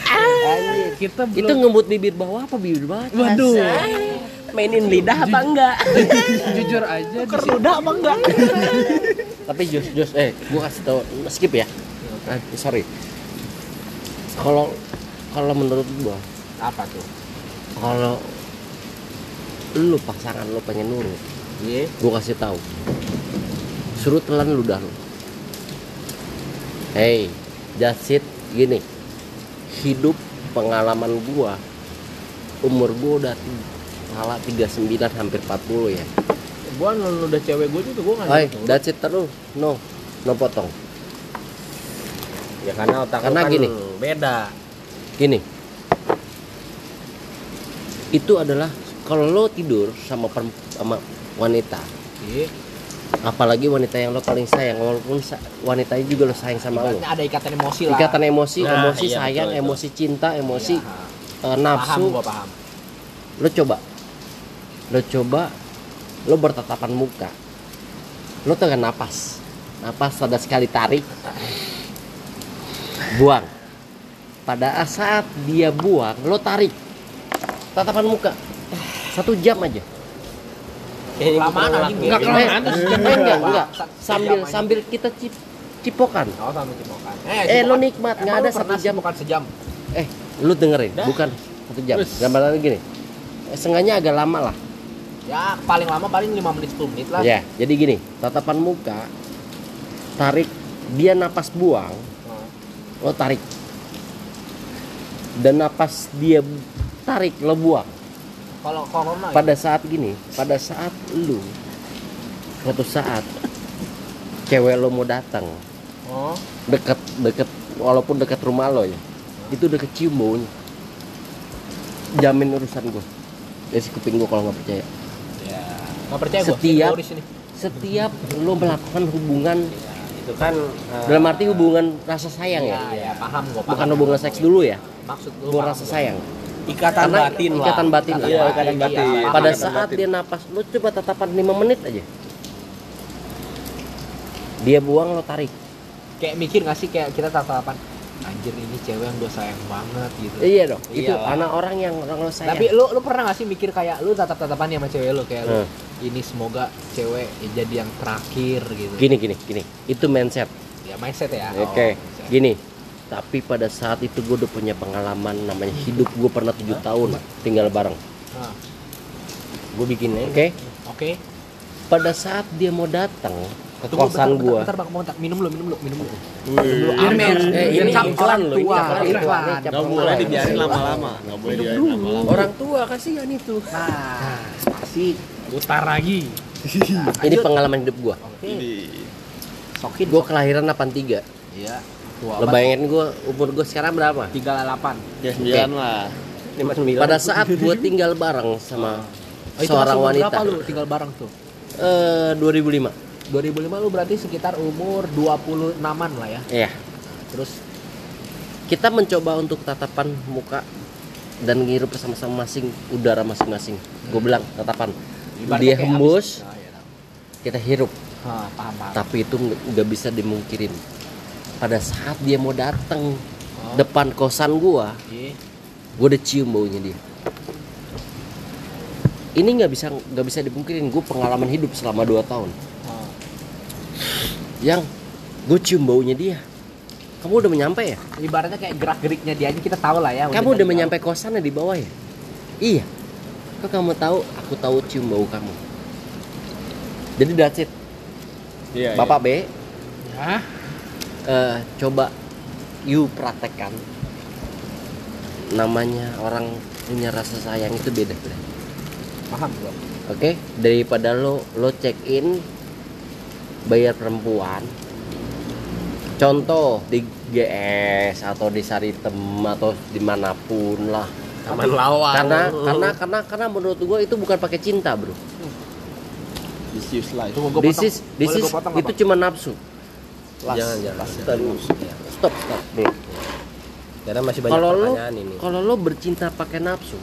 Kita belum... Itu ngemut bibir bawah apa bibir atas? Waduh. Mainin lidah apa enggak? Jujur aja. Keruda apa enggak? Tapi jus jus eh gua kasih tau skip ya. Ah, sorry. Kalau kalau menurut gua apa tuh? Kalau lu pasangan lu pengen nurut. Iya. Yeah. Gua kasih tahu. Suruh telan ludah lu. Hey, just sit gini. Hidup pengalaman gua, umur gua udah kala tiga puluh sembilan hampir empat puluh ya. Gua nol udah cewek gua juga gua enggak gitu. That's it terus. No. No potong. Ya karena otak karena kan gini. Beda. Gini. Itu adalah kalau lo tidur sama peremp- sama wanita. Iya. Apalagi wanita yang lo paling sayang, walaupun wanitanya juga lo sayang sama lo. Ada ikatan emosi lah. Ikatan emosi, nah, emosi iya, sayang, betul, emosi betul. Cinta, emosi iya, uh, nafsu. Paham, gua paham. Lo coba, lo coba, lo bertatapan muka, lo tengah napas, napas ada sekali tarik, buang. Pada saat dia buang, lo tarik, tatapan muka, satu jam aja. Eh, lamaan lagi enggak kelamaan terus enggak enggak, enggak. sambil sambil kita cip, cipokan. Oh, sambil cipokan. Eh, eh cipokan. Lu nikmat enggak ada satu jam bukan sejam. Eh, lu dengerin, dah. Bukan satu jam. Gambarannya gini. Eh, sengaja agak lama lah. Ya, paling lama paling lima menit sepuluh menit lah. Ya, jadi gini, tatapan muka, tarik, dia napas buang. Hmm. Lo tarik. dan napas dia tarik lo buang. Kalau corona pada ya? Saat gini, pada saat lu suatu saat cewek lo mau datang, oh. deket deket walaupun deket rumah lo ya, itu udah kecium baunya. Jamin urusan gue, isi kuping gue kalau nggak percaya. Ya, nggak percaya gue. Setiap setiap lo melakukan hubungan ya, itu kan dalam uh, arti hubungan rasa sayang ya. Ya, ya paham gue. Bukan hubungan seks dulu ya. Maksud gue rasa sayang. Ikatan batin, ikatan batin lah. Ikatan batin. Iya, lah. Ikatan batin. Iya, pada ikatan saat batin. Dia napas, lu coba tatapan lima menit aja. Dia buang, lo tarik. Kayak mikir nggak sih kayak kita tatapan? Anjir ini cewek yang gue sayang banget gitu. Iya dong. Itu iyalah. Anak orang yang orang lo sayang. Tapi lu lu pernah nggak sih mikir kayak lu tatap-tatapannya sama cewek lu kayak hmm. lu, ini semoga cewek jadi yang terakhir gitu. Gini gini gini. Itu mindset. Ya mindset ya. Oke. Okay. Oh, gini. Tapi pada saat itu gue udah punya pengalaman namanya hidup gue pernah tujuh tahun tinggal bareng. Nah. Gue bikin oke. Okay? Oke. Okay. Pada saat dia mau datang ke kosan gue. Bentar, bentar, bentar, minum lu, minum lu, minum lu. Amer, ini iklan lu, ini iklan. Enggak boleh dibiarin lama-lama. Enggak boleh dibiarin lama-lama. Orang tua kasihan itu. Nah, spasi putar lagi. Ini pengalaman hidup gue. Oke. Gue kelahiran delapan tiga. Iya. Lo bayangin gue, umur gue sekarang berapa? tiga puluh delapan. tiga puluh sembilan okay. Lah lima puluh sembilan. Pada saat gue tinggal bareng sama oh, seorang wanita. Berapa lu tinggal bareng tuh? Uh, dua ribu lima. dua ribu lima lu berarti sekitar umur dua puluh enaman lah ya? Iya. Terus? Kita mencoba untuk tatapan muka dan ngirup sama-sama masing udara masing-masing. hmm. Gue bilang tatapan. Ibarat dia hembus, nah, ya. Kita hirup. ha, paham, paham. Tapi itu gak bisa dimungkirin. Pada saat dia mau datang oh. depan kosan gua, okay. gua udah cium baunya dia. Ini nggak bisa nggak bisa dipungkirin, gua pengalaman hidup selama dua tahun. Oh. Yang gua cium baunya dia. Kamu udah menyampe ya? Ibaratnya kayak gerak-geriknya dia aja kita tahu lah ya. Kamu udah, udah menyampe kosannya di bawah ya? Iya. Kok kamu tahu? Aku tahu cium bau kamu. Jadi that's it. Yeah, Bapak yeah. B. Hah? Uh, coba you praktekkan, namanya orang punya rasa sayang itu beda, paham bro? Oke, okay? Daripada lo lo check in bayar perempuan, contoh di G S atau di Saritem atau dimanapun lah, Taman Lawa, karena karena karena karena menurut gua itu bukan pakai cinta bro. This is life. This is this is itu cuma nafsu. Las, jangan jangan, jangan. Stop stop dulu. Karena masih banyak kalo pertanyaan lo, ini. Kalau lo bercinta pakai nafsu,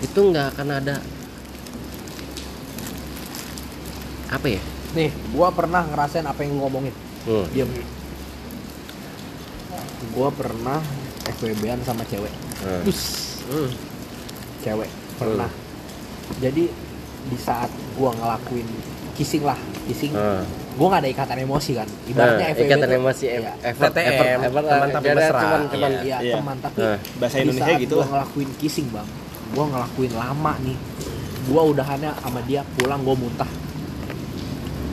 itu nggak akan ada apa ya? Nih, gua pernah ngerasain apa yang ngomongin. Hmm. Diam. Gua pernah F W B-an sama cewek. Hmm. Hmm. Cewek pernah. Hmm. Jadi di saat gua ngelakuin kissing lah, kissing. Hmm. Gue nggak ada ikatan emosi kan, ibaratnya nah, F W B ikatan itu, emosi ya, effort, T T M, effort, teman tapi mesra, teman, teman, iya, iya, teman tapi nah, bahasa Indonesia gitu lah. Gue ngelakuin kissing bang, gue ngelakuin lama nih, gue udahannya sama dia pulang gue muntah,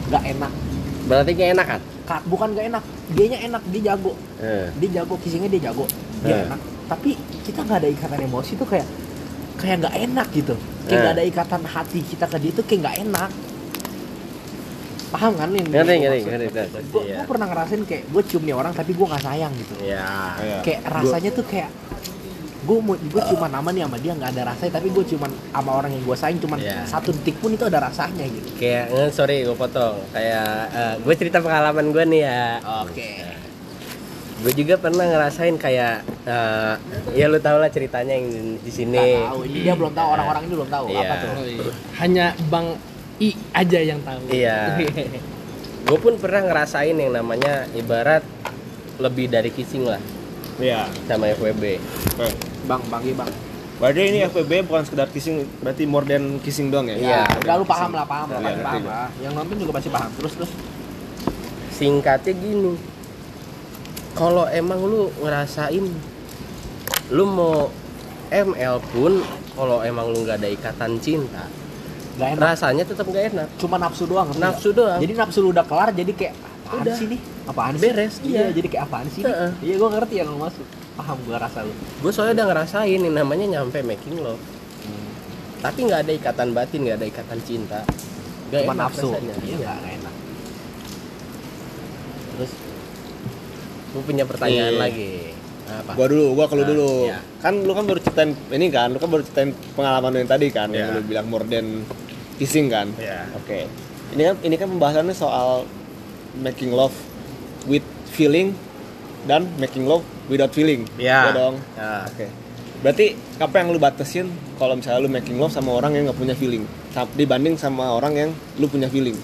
nggak enak. Berarti nggak enak kan? Ka, bukan nggak enak, dianya enak, dia jago, eh. dia jago kissingnya dia jago, dia eh. enak. Tapi kita nggak ada ikatan emosi tuh kayak kayak nggak enak gitu, kayak nggak eh. ada ikatan hati kita ke dia tuh kayak nggak enak. Paham kan yang gue maksud? Gue pernah ngerasain kayak gue cium nih orang tapi gue gak sayang gitu. yeah, yeah. Kayak rasanya gua, tuh kayak gue gue ciuman sama nih sama dia gak ada rasanya. Tapi gue ciuman sama orang yang gue sayang cuman yeah. satu detik pun itu ada rasanya gitu. Kayak, sorry gue potong. Kayak, uh, gue cerita pengalaman gue nih ya. Oke okay. Gue juga pernah ngerasain kayak uh, ya lu tau lah ceritanya yang di sini. Dia belum tahu, orang-orang ini belum tahu yeah. apa tuh. Hanya Bang I aja yang tahu. Iya. Gue pun pernah ngerasain yang namanya ibarat lebih dari kissing lah. Iya. Sama F W B. Okay. Bang, bang, bang. Berarti ini F W B bukan sekedar kissing, berarti more than kissing doang ya? Iya. Udah lu paham lah, paham, nah, paham, ya, paham lah. Yang nonton juga pasti paham. Terus terus. Singkatnya gini. Kalau emang lu ngerasain, lu mau M L pun, kalau emang lu nggak ada ikatan cinta. Rasanya tetap gak enak. Cuma nafsu doang. Nafsu ya? Doang. Jadi nafsu lu udah kelar jadi kayak apaan udah. Sih nih? Apaan beres sih? Iya, jadi kayak apaan sih? Iya, gue ngerti yang lu maksud. paham gue rasa lu. Gue soalnya udah ngerasain yang namanya nyampe making love. Hmm. Tapi nggak ada ikatan batin, nggak ada ikatan cinta. Gak cuma enak nafsu. Rasanya. Iya nggak ya. Enak. Terus gue punya pertanyaan e. lagi. Apa? Gua dulu, gua kalau nah, dulu. Iya. Kan lu kan baru ceritain ini kan, lu kan baru ceritain pengalaman lu yang tadi kan, yeah. yang lu bilang more than kissing kan. Yeah. Oke. Okay. Ini kan ini kan pembahasannya soal making love with feeling dan making love without feeling. Iya yeah. dong. Yeah. Oke. Okay. Berarti apa yang lu batasin kalau misalnya lu making love sama orang yang enggak punya feeling dibanding sama orang yang lu punya feeling?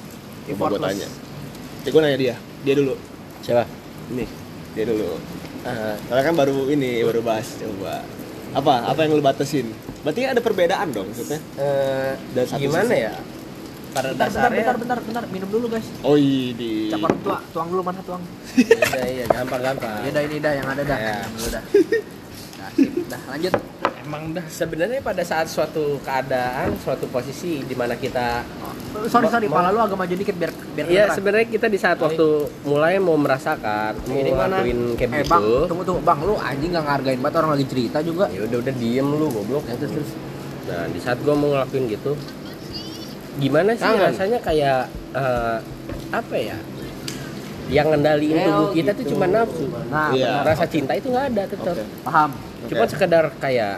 Coba gua tanya. Jadi gua nanya dia. Dia dulu. Siapa? Ini. Dia dulu. Uh, karena kan baru ini baru bahas coba apa apa yang lu batasin, berarti ada perbedaan dong maksudnya uh, dan gimana sisi. Ya pada bentar, dasarnya bentar bentar bentar minum dulu guys. Oh ini capar tua tuang dulu mana tuang ya iya gampang gampang ya dah ini dah yang ada dah ya. Udah nah, dah lanjut emang dah sebenarnya pada saat suatu keadaan suatu posisi di mana kita oh, sorry sorry pala lu agak maju dikit biar biar iya sebenarnya kita di saat waktu Ay. mulai mau merasakan mau ngelakuin kayak eh, bang, gitu tunggu tunggu bang lu anjing nggak ngargain banget orang lagi cerita juga ya udah udah diem lu goblok ya terus terus nah di saat gua mau ngelakuin gitu gimana sih Tangan. rasanya kayak uh, apa ya yang ngendaliin tubuh kita gitu. Tuh cuma nafsu nah, yeah. rasa okay. cinta itu nggak ada tetap okay. paham cuma okay. sekedar kayak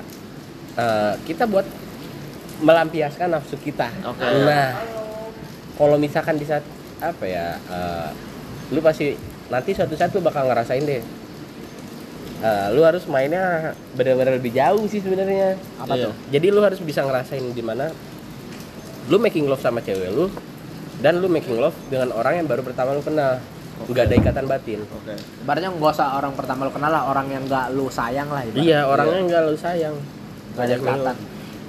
uh, kita buat melampiaskan nafsu kita okay. nah kalau misalkan di saat apa ya uh, lu pasti nanti suatu saat lu bakal ngerasain deh uh, lu harus mainnya benar-benar lebih jauh sih sebenarnya apa yeah. tuh jadi lu harus bisa ngerasain dimana lu making love sama cewek lu dan lu making love dengan orang yang baru pertama lu kenal. Enggak ada ikatan batin. Oke. Okay. Sebenarnya enggak usah orang pertama lu kenal lah, orang yang enggak lu sayang lah ibarat. Iya, orangnya enggak lu sayang. Banyak ikatan.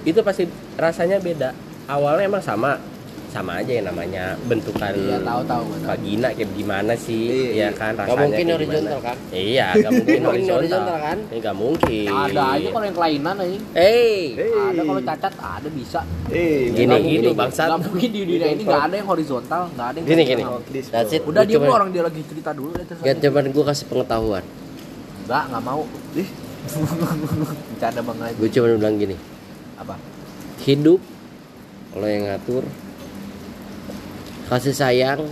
Itu pasti rasanya beda. Awalnya emang sama. Sama aja ya namanya bentukan iya, tahu, tahu, vagina kayak gimana sih? Iya, iya kan rasanya. Enggak mungkin horizontal kan? Iya, enggak mungkin horizontal kan? Ini enggak mungkin. Nah, ada aja kalau yang kelainan aja. Eh, hey. Ada kalau cacat ada bisa. Eh, gini gini bangsat. Enggak mungkin di dunia ini enggak ada yang horizontal, enggak ada yang gini gini. That's it. Udah dia mau orang dia lagi cerita dulu deh terus. Ya cuman gua kasih pengetahuan. Enggak, enggak mau. Ih. Bercanda banget. Gua cuma bilang gini. Apa? Hidup lo yang ngatur. Kasih sayang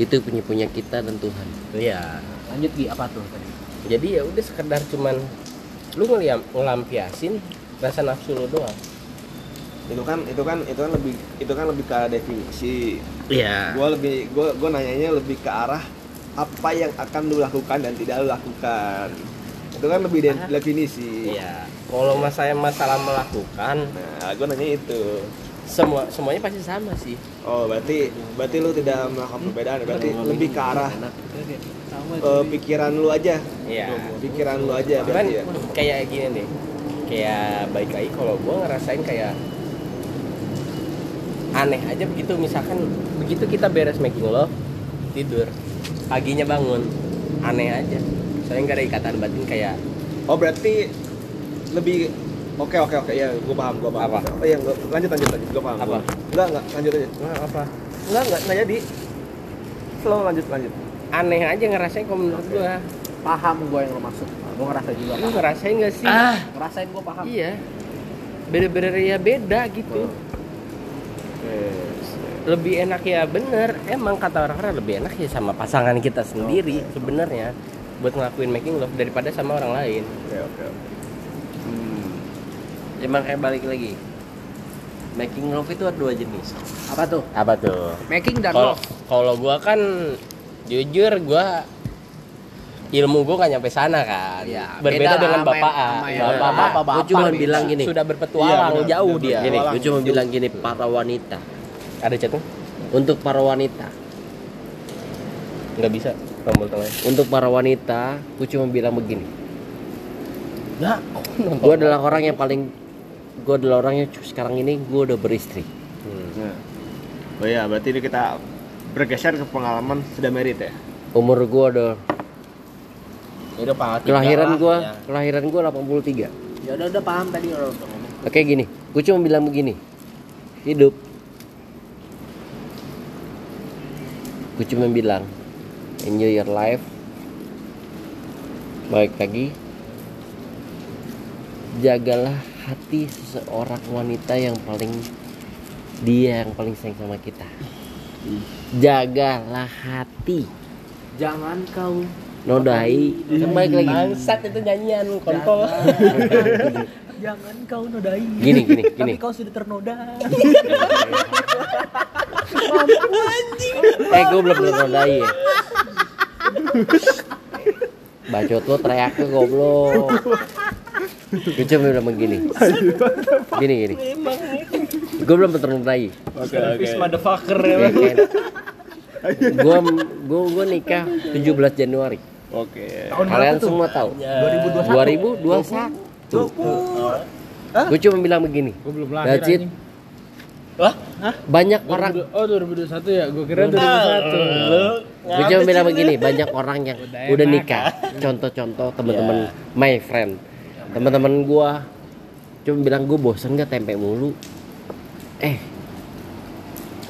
itu punya punya kita dan Tuhan. Iya. Lanjut Gi, apa tuh tadi? Jadi ya udah sekedar cuman lu ngeliam ngelampiasin rasa nafsu lu doang. Itu kan itu kan itu kan lebih itu kan lebih ke definisi. Iya. Gua lebih gua gua nanyanya lebih ke arah apa yang akan lu lakukan dan tidak lu lakukan. Itu kan lebih de- definisi. Iya. Kalau masalah masalah melakukan, nah gua nanya itu. Semua semuanya pasti sama sih. Oh, berarti berarti lu tidak melakukan perbedaan, berarti lebih ke arah uh, pikiran lu aja. Iya. Pikiran lu aja berarti ya. Kayak gini deh. Kayak baik lagi kalau gua ngerasain kayak aneh aja begitu misalkan begitu kita beres making love, tidur. Paginya bangun aneh aja. Soalnya enggak ada ikatan batin kayak oh, berarti lebih Oke oke oke ya gue paham gue paham. Apa? Oh iya lanjut lanjut lanjut gue paham. Apa? Enggak enggak lanjut aja. Enggak apa? Enggak enggak enggak jadi. Slow lanjut lanjut. Aneh aja ngerasain kok menurut okay. gue. Paham gue yang lo maksud. Gue ngerasain juga. Lu ngerasain nggak sih? Ah. Ngerasain gue paham. Iya. Beda-beda ya beda gitu. Oh. Yes. Lebih enak ya bener. Emang kata orang-orang lebih enak ya sama pasangan kita sendiri okay. sebenarnya buat ngelakuin making love daripada sama orang lain. Oke okay, oke. Okay. Emang kayak balik lagi. Making love itu ada dua jenis. Apa tuh? Apa tuh? Making dan kalo, love. Kalau gua kan jujur gua ilmu gua enggak nyampe sana kan. Ya, berbeda dengan Bapak A. Bapak gua cuma bilang gini. Sudah berpetualang ya, jauh dia. Gini, gua cuma bilang gini para wanita. Ada chatnya? Untuk para wanita. Enggak bisa tombol tengahnya. Untuk para wanita, gua cuma bilang begini. Enggak. Gua adalah orang yang paling gue adalah orangnya sekarang ini gue udah beristri. Hmm. Oh iya, berarti ini kita bergeser ke pengalaman sudah merit ya. Umur gue udah udah paham. Kelahiran gue, ya. Kelahiran gue delapan puluh tiga. Ya udah udah paham tadi orang udah ngomong. Oke gini, gue cuma bilang begini, hidup. Gue cuma bilang enjoy your life, Balik lagi, jagalah hati seseorang wanita yang paling dia yang paling sayang sama kita. Jagalah hati, jangan kau nodai. Balik lagi, bangsat itu nyanyian kontol. Jangan kau nodai. Gini gini gini. Tapi kau sudah ternoda. Anjing. Eh gue belum ternodai ya. Bacot lo teriaknya goblok. Gue cuma udah begini. Gini gini. Gue belum ternodai. Oke oke. Motherfucker ya. Gue gue gue nikah tujuh belas Januari. Oke. Kalian semua tahu. dua ribu dua puluh satu. Tuh. Oh. Gue cuma bilang begini. Gue belum lahir anjing. Wah? Hah? Banyak dua ribu dua puluh, orang. Oh, dua ribu dua puluh satu ya? Gue kira dua ribu satu. Gue cuma bilang begini, banyak orang yang udah, udah nikah. Contoh-contoh teman-teman yeah. my friend. Teman-teman gue cuma bilang, gue bosan gak tempe mulu. Eh.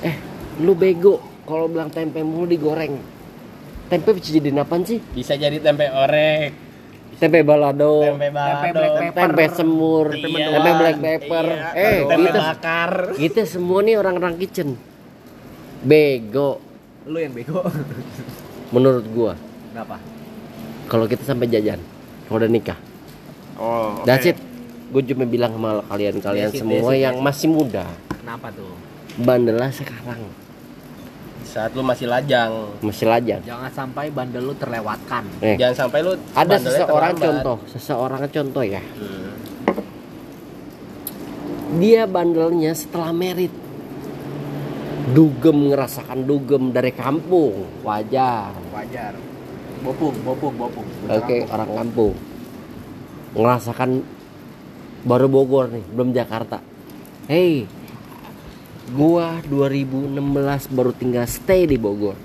Eh, lu bego kalau bilang tempe mulu digoreng. Tempe bisa jadi apaan sih? Bisa jadi tempe orek. Tempe balado, tempe balado, tempe, tempe semur, tempe, iya, tempe black pepper, iya, eh tempe kita, bakar. Kita semua nih orang-orang kitchen. Bego. Lu yang bego. Menurut gua. Kenapa? Kalau kita sampai jajan, kalau udah nikah. Oh. Okay. That's it. Gua cuma bilang sama kalian-kalian yes, semua yes, yang yes. masih muda. Kenapa tuh? Bandelah sekarang. Saat lu masih lajang, masih lajang. Jangan sampai bandel lu terlewatkan. Eh. Jangan sampai lu ada seseorang terlambat. contoh, seseorang contoh ya. Hmm. Dia bandelnya setelah merit. Dugem ngerasakan dugem dari kampung, wajar. Wajar. Bopung, bopung, bopung. Oke, okay, orang kampung. Ngerasakan baru Bogor nih, belum Jakarta. Hei, gua dua ribu enam belas baru tinggal stay di Bogor.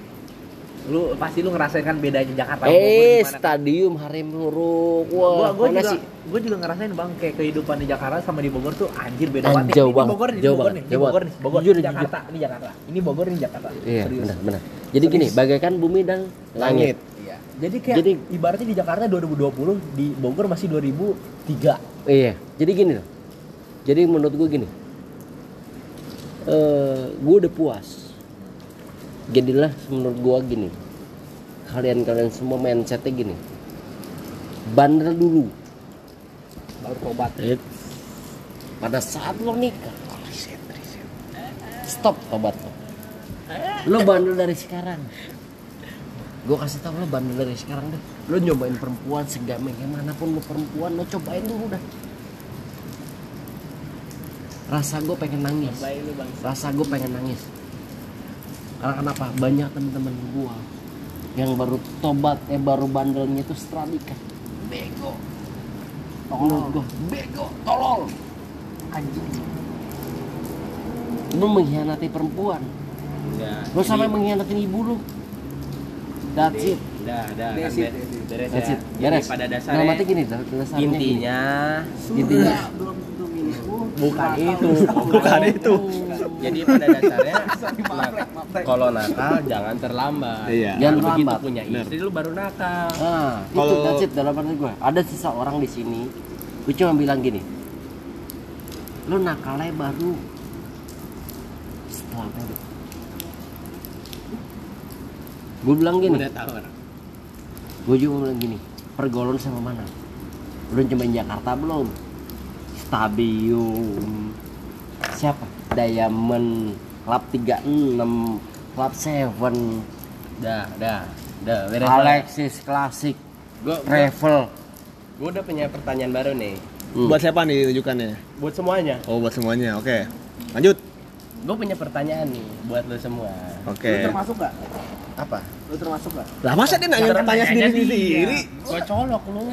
Lu pasti lu ngerasain kan bedanya Jakarta. Eh, stadium Harim Huruk. Wah, gua, gua juga, gua juga ngerasain Bang, kayak kehidupan di Jakarta sama di Bogor tuh anjir beda banget. Di Bogor, di Bogor nih, di Bogor nih, Bogor di Jakarta, ini Jakarta. Ini Bogor ini Jakarta. Iya, benar, benar. Jadi gini, bagaikan bumi dan langit. Iya. Jadi kayak jadi, ibaratnya di Jakarta dua ribu dua puluh, di Bogor masih dua ribu tiga. Iya. Jadi gini loh. Jadi menurut gua gini. Uh, gue udah puas. Jadilah menurut gue gini, kalian-kalian semua mindsetnya gini, bandel dulu baru tobat. Pada saat lo nikah, riset, riset. Stop tobat lo. Lo bandel dari sekarang. Gue kasih tau, lo bandel dari sekarang deh. Lo nyobain perempuan segameng manapun lo perempuan, lo cobain dulu dah. Rasa gue pengen nangis, rasa gue pengen nangis. Karena kenapa? Banyak teman-teman gue yang baru tobat, eh baru bandelnya itu setelah nikah. Bego, tolol gue, bego, tolol, anjing. Lu mengkhianati perempuan, ya, lu sampai mengkhianati ibu lu. That's it. Dah, dah, that's it. Beres ya. Beres. Pada dasarnya. Nah, gini, dasarnya intinya, intinya. Bukan itu, bukan itu. Jadi pada dasarnya kalau nakal jangan terlambat. Iya. Jangan terlambat. Begitu punya istri lu baru nakal. Nah, itu gadget dalam hati gue. Ada seseorang di sini, gue cuma bilang gini. Lu nakalnya baru setelah merit. Gue bilang gini. Udah tahu. Gue juga bilang gini. Pergolongan sama mana? Lu cuma Jakarta belum? Stadium siapa? Diamond Club tiga puluh enam, Club tujuh, dah dah dah Alexis Classic, gua, Travel. Gue udah punya pertanyaan baru nih. Hmm. Buat siapa nih tujuannya? Buat semuanya. Oh, buat semuanya. Oke. Okay. Lanjut. Gue punya pertanyaan nih buat lo semua. Oke. Okay. Lu termasuk enggak? Apa? Lu termasuk enggak? Lah masa dia nanya tanya sendiri-sendiri? Gua colok lu.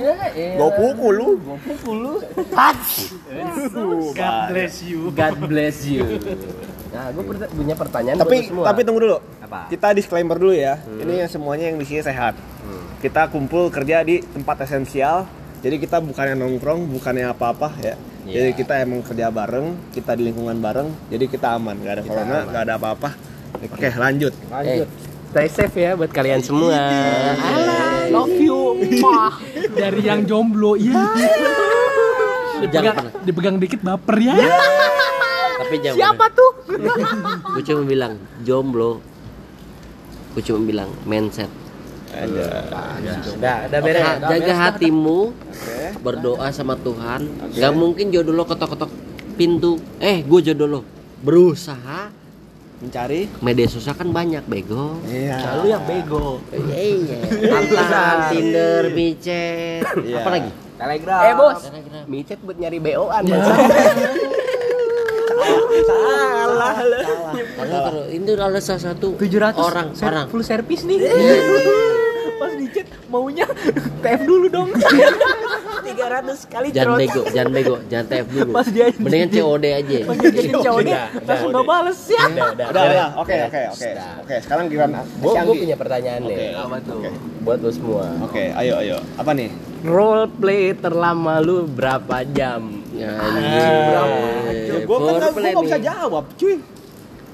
Gua pukul lu. Gua pukul lu. God bless you. God bless you. Nah, gua punya pertanyaan buat lu semua. Tapi tapi tunggu dulu. Apa? Kita disclaimer dulu ya. Hmm. Ini yang semuanya yang di sini sehat. Hmm. Kita kumpul kerja di tempat esensial. Jadi kita bukannya nongkrong, bukannya apa-apa ya. Yeah. Jadi kita emang kerja bareng, kita di lingkungan bareng. Jadi kita aman, enggak ada corona, enggak ada apa-apa. Oke, lanjut. Lanjut. Hey. Stay safe ya buat kalian semua. Hai. love you mah dari yang jomblo ya. Dipegang, dipegang dikit baper ya. Tapi jangan. Siapa tuh? Gue cuma bilang jomblo. Gue cuma bilang mindset. Ada. Ada, ada beres. Jaga hatimu. Okay. Berdoa sama Tuhan. Okay. Gak mungkin jodoh lo ketok-ketok pintu. Eh, gue jodoh lo. Berusaha mencari media sosial kan banyak bego. Iya. Yeah. Lalu yang bego. Iya. Tantan, Tinder, micet, yeah. Apa lagi? Telegram. Eh bos, Telegram. Micet buat nyari B O-an. Yeah. Salah. Salah. Ini ada salah satu orang orang full service nih. Pas dicet maunya T F dulu dong. tiga ratus kali cerot. Jangan bego, jangan bego, jangan T F dulu. Mendingan C O D aja. Mendingan C O D, langsung enggak bales ya. Udah, udah. Oke, oke, oke. Oke, sekarang giliran Bo, gua punya pertanyaan deh. Apa tuh? Buat lu semua. Oke, ayo ayo. Apa nih? Role play terlama lu berapa jam? Ya, berapa jam? Gua kan enggak bisa jawab, cuy.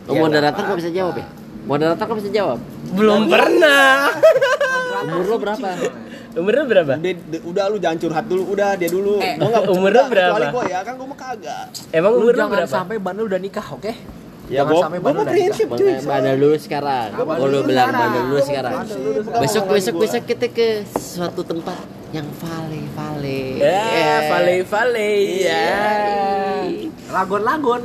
Moderator enggak bisa jawab ya? Moderator enggak bisa jawab. Belum pernah. Umur lo berapa? Umur lo berapa? Udah, udah lu jangan curhat dulu, udah dia dulu. Eh, gua enggak umur lo berapa? Kecuali gua ya, kan gua mah kagak. Emang umur lo berapa? Sampai bandel udah nikah, oke? Okay? Ya gua sampai bandel udah nikah. Bandel dulu sekarang. Gua lu bilang bandel dulu sekarang. Besok-besok-besok kita ke suatu tempat yang vale-vale. Ya, yeah, vale-vale. Ya. Yeah. Lagon-lagon.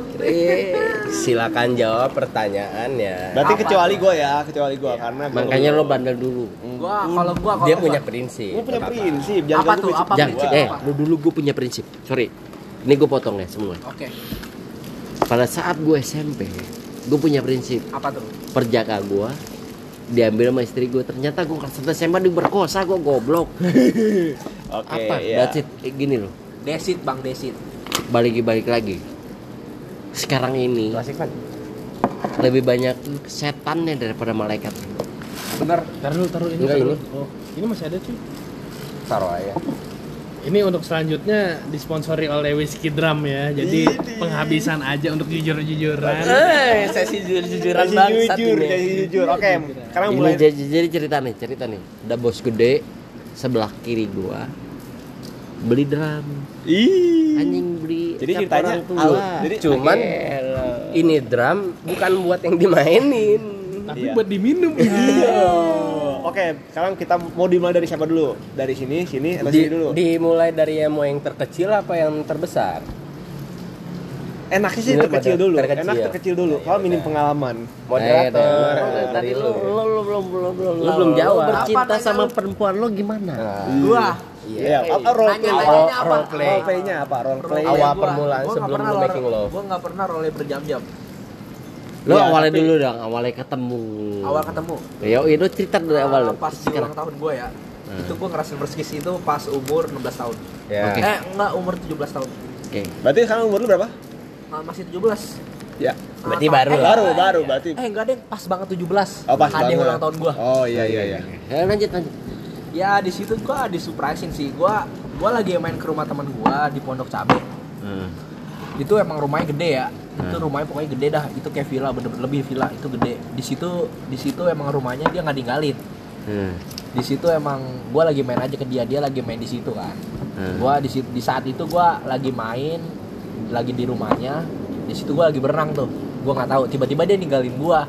Silakan jawab pertanyaannya. Berarti apa? Kecuali gue ya, kecuali gue karena makanya lo bandel dulu. Gua kalau gua kalau dia punya prinsip. Gua punya prinsip. Jangan apa tuh? Apa prinsip? Eh, lu dulu gue punya prinsip. Sorry, ini gue potong ya semua. Oke. Okay. Pada saat gue S M P, gue punya prinsip. Apa tuh? Perjaka gue diambil sama istri gue. Ternyata gue kelas satu S M A diperkosa, gue goblok. Oke. Okay, apa? Yeah. That's it. Eh, gini loh. Desit bang Desit. Balik-balik lagi. Sekarang ini lebih banyak setannya daripada malaikat. Bener. Taruh taruh ini. Enggak, ini. Oh, ini masih ada cuy. Taruh aja. Ini untuk selanjutnya disponsori oleh Whiskey Drum ya. Jadi ini. Penghabisan aja untuk jujur-jujuran. Eh, sesi jujur-jujuran bangsat jujur, ini. Sesi jujur. Oke. Okay, sekarang ini mulai. Jadi cerita nih, cerita nih. Ada bos gede sebelah kiri gua beli drum. Ih. Anjing beli. Jadi ceritanya jadi cuman okay. Ini drum bukan buat yang dimainin, tapi iya. Buat diminum. Iya. Oke, okay, sekarang kita mau dimulai dari siapa dulu? Dari sini, sini atau di, sini dulu? Dimulai dari yang mau yang terkecil apa yang terbesar? Enaknya sih terkecil dulu. Terkecil. Enak terkecil dulu. Kalau minim pengalaman. Moderator. Tadi lu lu belum belum belum lu belum jawab. Bercinta sama perempuan lu gimana? Gua iya, yeah. Apa role play? Role play-nya apa? Role play awal permulaan sebelum lu making love. Gua enggak pernah role play berjam-jam. Lu ya, awalnya tapi... dulu dong, awalnya ketemu. Awal ketemu. Ya, itu cerita dari awal. Nah, pas di ulang tahun gua ya. Nah. Itu gua ngerasain berskis itu pas umur enam belas tahun. Yeah. Okay. Eh, enggak umur tujuh belas tahun. Oke. Okay. Berarti sekarang umur lu berapa? Nah, masih tujuh belas. Ya, berarti nah, baru. Eh, baru, ya. baru berarti. Eh, enggak deh, pas banget tujuh belas. Oh, pas banget ulang tahun gua. Oh, iya iya iya. Eh, lanjut lanjut. Ya di situ gua disurprisein sih, gua gua lagi main ke rumah teman gua di Pondok Cabe. Hmm. Itu emang rumahnya gede ya, itu hmm. rumahnya pokoknya gede dah, itu kayak villa bener-bener lebih villa itu gede. Di situ di situ emang rumahnya dia nggak ninggalin. Hmm. Di situ emang gua lagi main aja ke dia dia lagi main di situ kan. Hmm. Gua di situ, di saat itu gua lagi main lagi di rumahnya, di situ gua lagi berenang tuh, gua nggak tahu tiba-tiba dia ninggalin gua.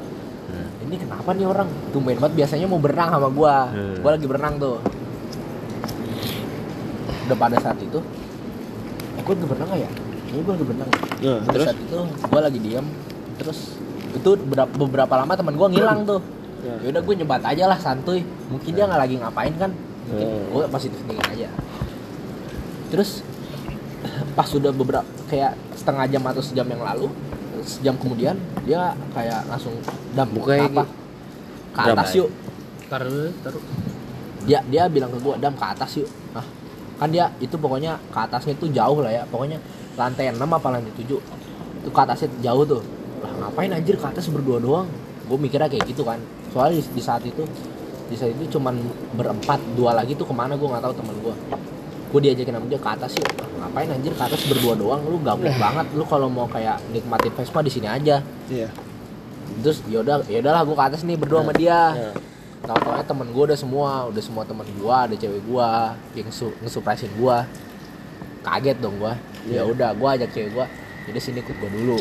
Ini kenapa nih orang? Tumben banget biasanya mau berenang sama gua. Hmm. Gua lagi berenang tuh. Udah pada saat itu, eh, gua lagi berenang gak ya? Kayaknya gua lagi berenang. Yeah, terus saat itu gua lagi diam. Terus itu beberapa lama teman gua ngilang tuh. Ya udah gua nyebat aja lah santuy. Mungkin yeah. Dia nggak lagi ngapain kan? Mungkin yeah. Gua positif thinking aja. Terus pas sudah beberapa kayak setengah jam atau sejam yang lalu. Sejam kemudian dia kayak langsung dam bukain apa ke atas yuk taruh taruh dia dia bilang ke gua dam ke atas yuk. Nah kan dia itu pokoknya ke atasnya tuh jauh lah ya, pokoknya lantai enam apa lantai tujuh itu ke atasnya jauh tuh lah, ngapain anjir ke atas berdua doang, gua mikirnya kayak gitu kan. Soalnya di saat itu di saat itu cuman berempat, dua lagi tuh kemana gua nggak tahu. Teman gua gue diajakin sama dia ke atas yuk. Nah, ngapain anjir ke atas berdua doang, lu gabut banget, lu kalau mau kayak nikmatin Vespa di sini aja. Iya. Terus yaudah yaudahlah gue ke atas nih berdua nah, sama dia. Nah. Tau-taunya temen gue udah semua, udah semua temen gue, ada cewek gue yang su- nge-surprisein gue. Kaget dong gue. Ya udah, gue ajak cewek gue, jadi sini ikut gue dulu.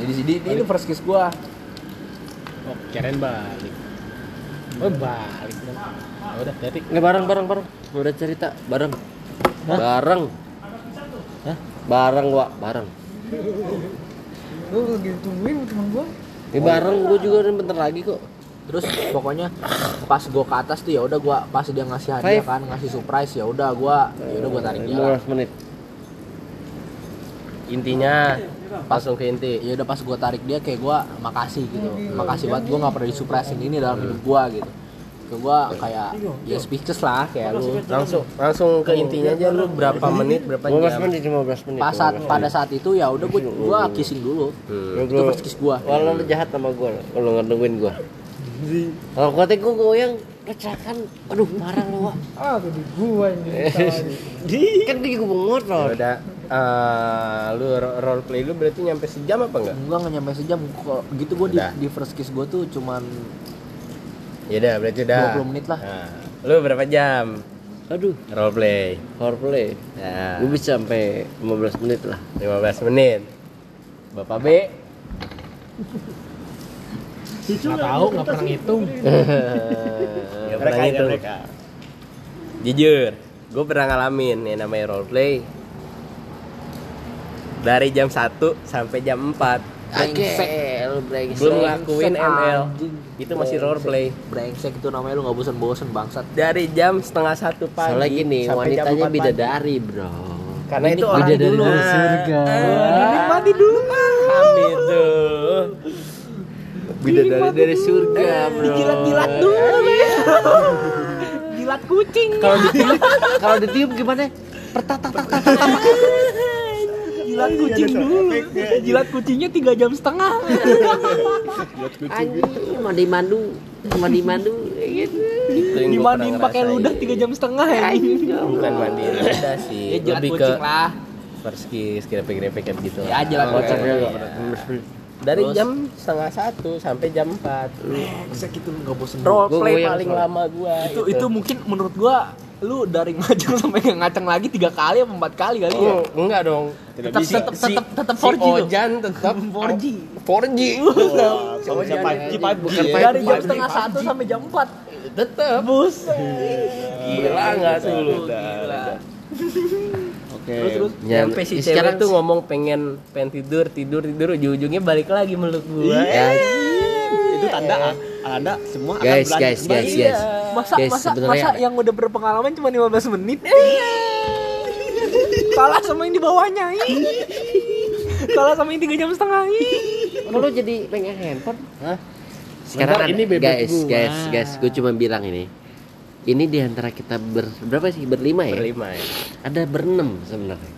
Jadi sini ini first kiss gue. Oh, keren balik. Oh, balik. Oh, udah, jadi nggak bareng bareng bareng. Udah cerita bareng. Hah? Bareng. Hah? Bareng gua, bareng. Gue lagi tungguin temen gue. Ya bareng, gue juga bentar lagi kok. Terus pokoknya pas gue ke atas tuh ya udah gue pas dia ngasih hadiah kan, ngasih surprise ya udah gue ya udah gue tarik dia. lima belas menit. Intinya pas langsung ke inti. Ya udah pas gue tarik dia kayak gue makasih gitu. Makasih banget gue enggak pernah disurprisein ini dalam hidup gue gitu. Kayak gue kayak ya speechless lah kayak lu. Langsung langsung ke intinya aja lu berapa menit, berapa jam? lima belas menit. Pas saat, pada saat itu ya udah gue gue kissing dulu. Hmm. Itu first kiss gue. Walau lu jahat sama gue, lu ngedengerin gue. Kalau kuatnya gue goyang, lecakan, aduh marah lu wak. Ah, tadi gue ini. Kan dia gue ngotot. Udah, uh, lu role play lu berarti nyampe sejam apa enggak? Enggak, nggak nyampe sejam. Kalo gitu gue di, di first kiss gue tuh cuman. Ya udah, berarti udah. dua puluh menit lah. Nah, lu berapa jam? Aduh, role play. Role play. Nah. Gue bisa sampai lima belas menit lah. lima belas menit. Bapak B. Nggak tahu, nggak pernah ngitung. Nggak pernah ngitung. Jujur, gue pernah ngalamin yang namanya role play dari jam satu sampai jam empat. Brengsek, belum ngakuin M L, itu masih role play. Brengsek itu namanya lu nggak bosan-bosan bangsat. Dari jam setengah satu pagi. Soalnya gini, wanitanya bidadari bro. Karena itu orang dulu. Nikmati dulu kan itu. Bidadari dari surga, bro. Dijilat-jilat dulu, bro. Jilat kucing. Kalau ditiup, kalau ditiup gimana? Pertata-tata-tata. Jilat kucing dulu. Jilat kucingnya tiga jam setengah. Anjing, mau dimandu, mau dimandu gitu. Dimandiin pakai ludah tiga jam setengah ya. Bukan mandi ludah sih. Ya, lebih ke first kiss, kira-kira gitu. Ya, jilat kucing dulu. Dari terus, jam setengah satu sampai jam empat. Bisa gitu lu nggak bosen. Role play paling soal lama gua. Itu, itu itu mungkin menurut gua lu dari ngaceng sampai ngaceng lagi tiga kali atau empat kali kali ya? Oh, enggak dong. Tetap tetap tetap tetap empat G tuh. Ojan tetap empat G. empat G. Sama siapa? Dari jam setengah satu sampai jam empat. Tetap. Buset. Gila enggak sih lu? Gila. Terus, terus nyampe si cewek tuh ngomong pengen pengen tidur tidur tidur ujung-ujungnya balik lagi meluk gua. Yeah. Yeah. Itu tanda yeah. Ada semua guys, akan guys, guys, iya. guys. Masa guys, masa masa yang udah berpengalaman cuma lima belas menit. Kalah sama yang di bawahnya. Kalah sama yang tiga jam setengah. Lu jadi pengen handphone? Hah? Sekarang ini guys, gua. guys, guys, gua cuma bilang ini. Ini diantara kita ber, berapa sih? Berlima ya? Berlima ya. Ada berenam sebenarnya.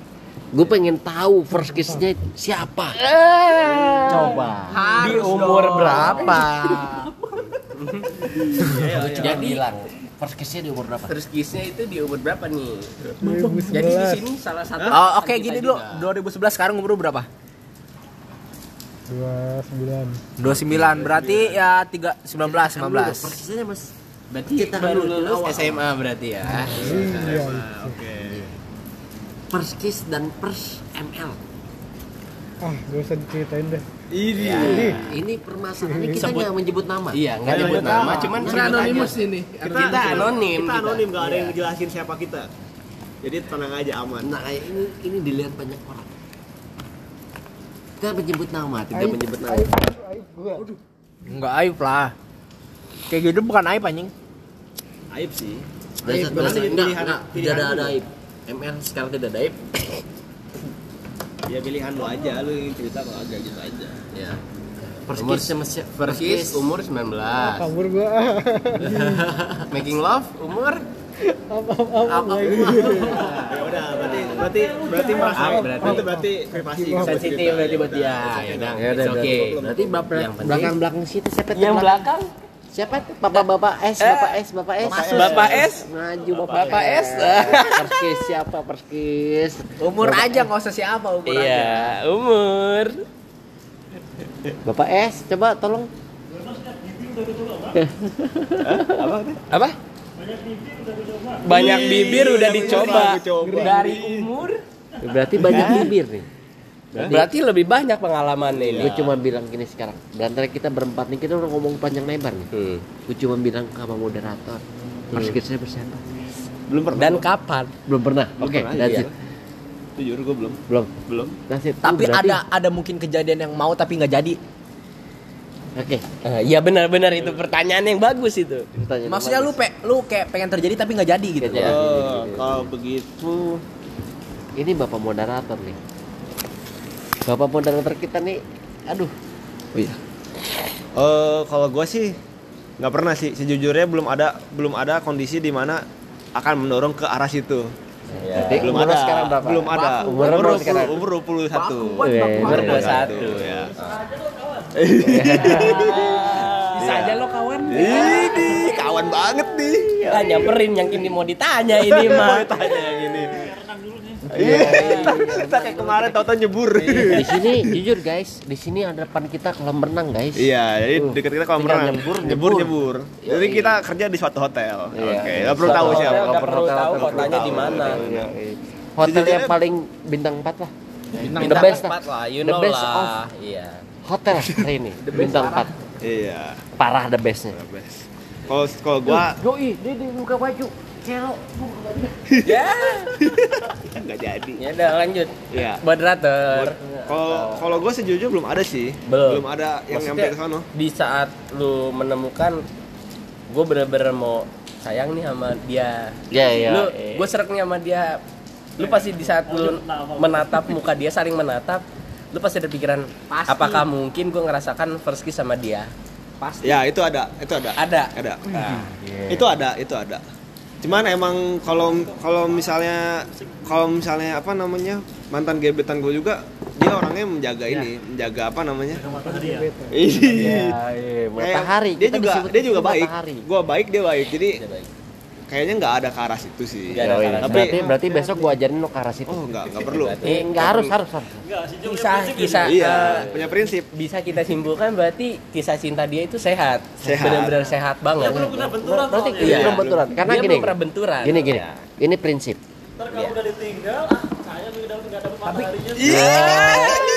Gue pengen tahu first kiss-nya siapa. Eee, Coba. Di umur dong. Berapa? Ya, ya, jadi bilang first kiss-nya di umur berapa? First kiss-nya itu di umur berapa nih? dua ribu sebelas. Jadi di sini salah satu. Oh, oke okay, gini dulu. dua ribu sebelas sekarang umur berapa? dua puluh sembilan. dua puluh sembilan berarti ya tiga, sembilan belas, sembilan belas. First kiss-nya Mas. Berarti kita baru lulus S M A berarti ya. Iya. Oke. First kiss dan first M L. Ah, gak usah diceritain deh. Ini. Ya, ini permasalahannya kita enggak menyebut nama. Iya, enggak menyebut nama, nama. Cuman kita anonimus ini. Kita, kita anonim. Kita anonim enggak ada yang jelasin siapa kita. Jadi tenang aja aman. Nah, ini ini dilihat banyak orang. Kita menyebut nama, tidak menyebut nama. Aib gua. Aduh. Enggak aib lah. Kayak gitu bukan aib anjing. Aib sih. Aib berarti enggak tidak ada ada aib. M L sekarang tidak ada aib. Ya pilihan lo aja, lo yang cerita kalau agak gitu aja. Ya. First kiss umur sembilan belas. Umur gua. Making love umur apa apa. Ya udah berarti berarti berarti berarti berarti privasi sensitif berarti buat dia. Ya udah. Oke. Berarti belakang-belakang situ sepet yang belakang. Siapa tuh? Bapak-bapak S, Bapak S, Bapak S. Bapak S. Maju Bapak S. Perskis siapa? Perskis. Umur Bapak aja enggak usah siapa umur iya, aja. Iya, umur. Bapak S, coba tolong. udah dicoba. Apa? Apa? Banyak bibir udah dicoba. Dari umur. Berarti banyak bibir nih. Berarti, berarti lebih banyak pengalamannya ini. Gue cuma bilang gini sekarang. Berantara kita berempat nih, kita udah ngomong panjang lebar nih. Hmm. Gue cuma bilang sama moderator. Harus kita bersama. Belum pernah. Dan kapan? Belum pernah. Oke, lanjut. Jujur gue belum. Belum. Belum. Nasib. Tapi berarti... ada ada mungkin kejadian yang mau tapi enggak jadi. Oke. Okay. Uh, ya benar-benar itu pertanyaan yang bagus itu. Pertanyaan maksudnya lu pe, lu kayak pengen terjadi tapi enggak jadi gitu. Oh, oh kalau begitu ini Bapak moderator nih. Bapak moderator kita nih. Aduh. Oh iya. Eh uh, kalau gue sih enggak pernah sih. Sejujurnya belum ada belum ada kondisi di mana akan mendorong ke arah situ. Ya. Belum ada sekarang berapa? Belum ada. Umur dua puluh satu. Umur dua puluh satu ya. Bisa aja lo kawan. Ini kawan banget nih. Lah nyamperin yang ini mau ditanya ini mah. Tanya yang ini. Kita kayak kemarin tonton nyebur. Di sini jujur guys, di sini ada depan kita kolam renang guys. Iya, jadi dekat kita kolam renang. Nyebur nyebur. Jadi kita kerja di suatu hotel. Oke, enggak perlu tahu siapa. Enggak perlu tahu kotanya di mana. Hotel yang paling bintang empat lah. Bintang empat lah, you know lah. Iya. Hotel hari ini bintang empat. Iya. Parah the bestnya. Kalau kalau gua Joey, dia di buka baju. Celo. Ya. Enggak jadi. Ya udah lanjut. Iya. Moderator. Kalau kalau gue sejujurnya belum ada sih. Belum, belum ada yang maksudnya, nyampe ke sana. Di saat lu menemukan gue bener-bener mau sayang nih sama dia. Iya, iya. Lu ya. Gue sereknya sama dia. Lu pasti di saat lu menatap muka dia, saling menatap, lu pasti ada pikiran, pasti. Apakah mungkin gue ngerasakan first kiss sama dia? Pasti. Ya, itu ada, itu ada. Ada. Ada. Nah, yeah. Itu ada, itu ada. Cuman emang kalau kalau misalnya kalau misalnya apa namanya mantan gebetan gue juga dia orangnya menjaga ya. Ini menjaga apa namanya matahari ya iya matahari dia juga dia juga baik gue baik dia baik jadi kayaknya nggak ada ke arah situ sih ada ya, tapi berarti, berarti besok gue ajarin lo ke arah situ oh nggak nggak perlu eh, nggak harus harus harus kisah kisah iya, uh, punya prinsip bisa kita simpulkan berarti kisah cinta dia itu sehat, sehat. Benar-benar sehat banget belum pernah benturan berarti iya. Belum benturan karena dia gini belum benturan gini gini ya. Ini prinsip ntar kalau ya. Udah ditinggal ah saya udah nggak dapat mataharinya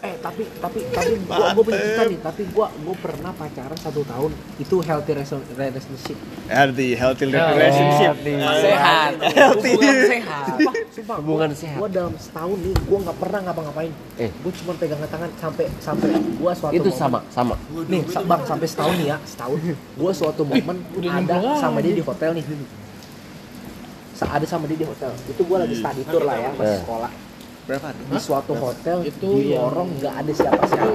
eh tapi tapi tapi gua gua punya cerita nih tapi gua gua pernah pacaran satu tahun itu healthy relationship healthy healthy relationship sehat healthy sehat sumpah hubungan sehat gua dalam setahun nih gua nggak pernah ngapa-ngapain eh gua cuma pegangan tangan sampai sampai gua suatu itu sama sama nih bang sampai setahun nih ya setahun gua suatu momen ada sama dia di hotel nih ada sama dia di hotel itu gua lagi study tour lah ya pas sekolah di suatu Berapa? Hotel itu di lorong nggak ada siapa-siapa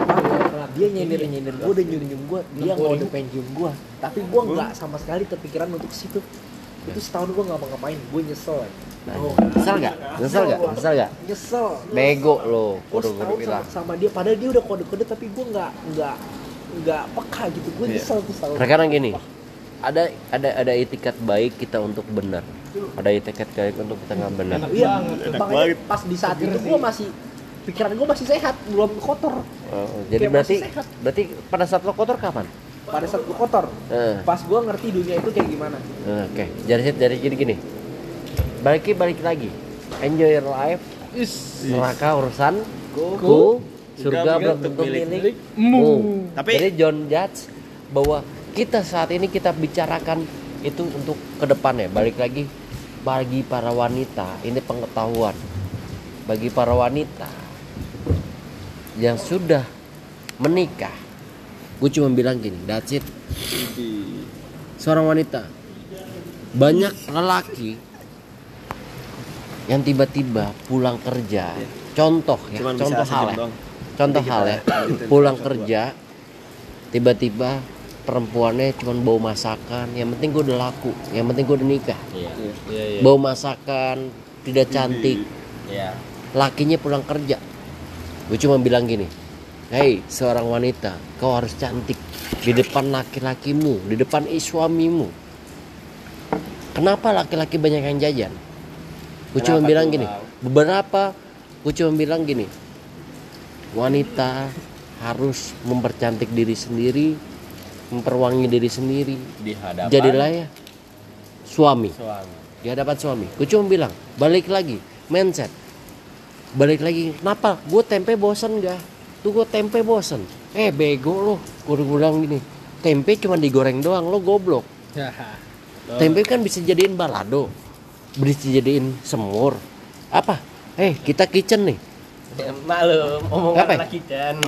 dia nyindir-nyindir gue dan nyium gue dia nggak pengen nyium gue tapi gue nggak sama sekali terpikiran untuk situ itu setahun gue nggak mau ngapain gue nyesel nah, oh, nyesel nggak nyesel nggak nyesel nggak nyesel bego lo kode-kode bilang sama dia padahal dia udah kode-kode tapi gue nggak nggak nggak peka gitu gue nyesel tuh selalu sekarang gini ada ada ada etikat baik kita untuk benar ada etikat baik untuk kita nggak benar iya makanya pas di saat itu gue masih pikiran gue masih sehat belum kotor oh, jadi berarti berarti pada saat lo kotor kapan pada saat gue kotor eh. Pas gue ngerti dunia itu kayak gimana oke okay. Jadi dari jadi gini balik balik lagi enjoy your life yes. Neraka urusan ku, ku surga belum tentu milikmu tapi jadi John Judge bahwa kita saat ini kita bicarakan itu untuk ke depannya balik lagi bagi para wanita ini pengetahuan bagi para wanita yang sudah menikah gue cuma bilang gini that's it seorang wanita banyak lelaki yang tiba-tiba pulang kerja contoh ya cuman contoh hal ya contoh hal ya pulang kerja tiba-tiba perempuannya cuma bau masakan, yang penting gue udah laku, yang penting gue udah nikah. Iya. Iya, iya. Bau masakan, tidak cantik, iya. Lakinya pulang kerja. Gue cuma bilang gini, hei seorang wanita, kau harus cantik di depan laki-lakimu, di depan suamimu. Kenapa laki-laki banyak yang jajan? Gue cuma bilang gini, beberapa, gue cuma bilang gini, wanita harus mempercantik diri sendiri. memperwangi diri sendiri di hadapan jadilah ya suami. suami di hadapan suami. Gue cuma bilang balik lagi mindset, balik lagi kenapa gue tempe bosen gak tuh, gue tempe bosen eh bego lo, gue bilang gini, tempe cuma digoreng doang lo goblok. Tempe kan bisa jadiin balado, bisa jadiin semur apa. Eh hey, kita kitchen nih. Malu, omongan anak kitchen.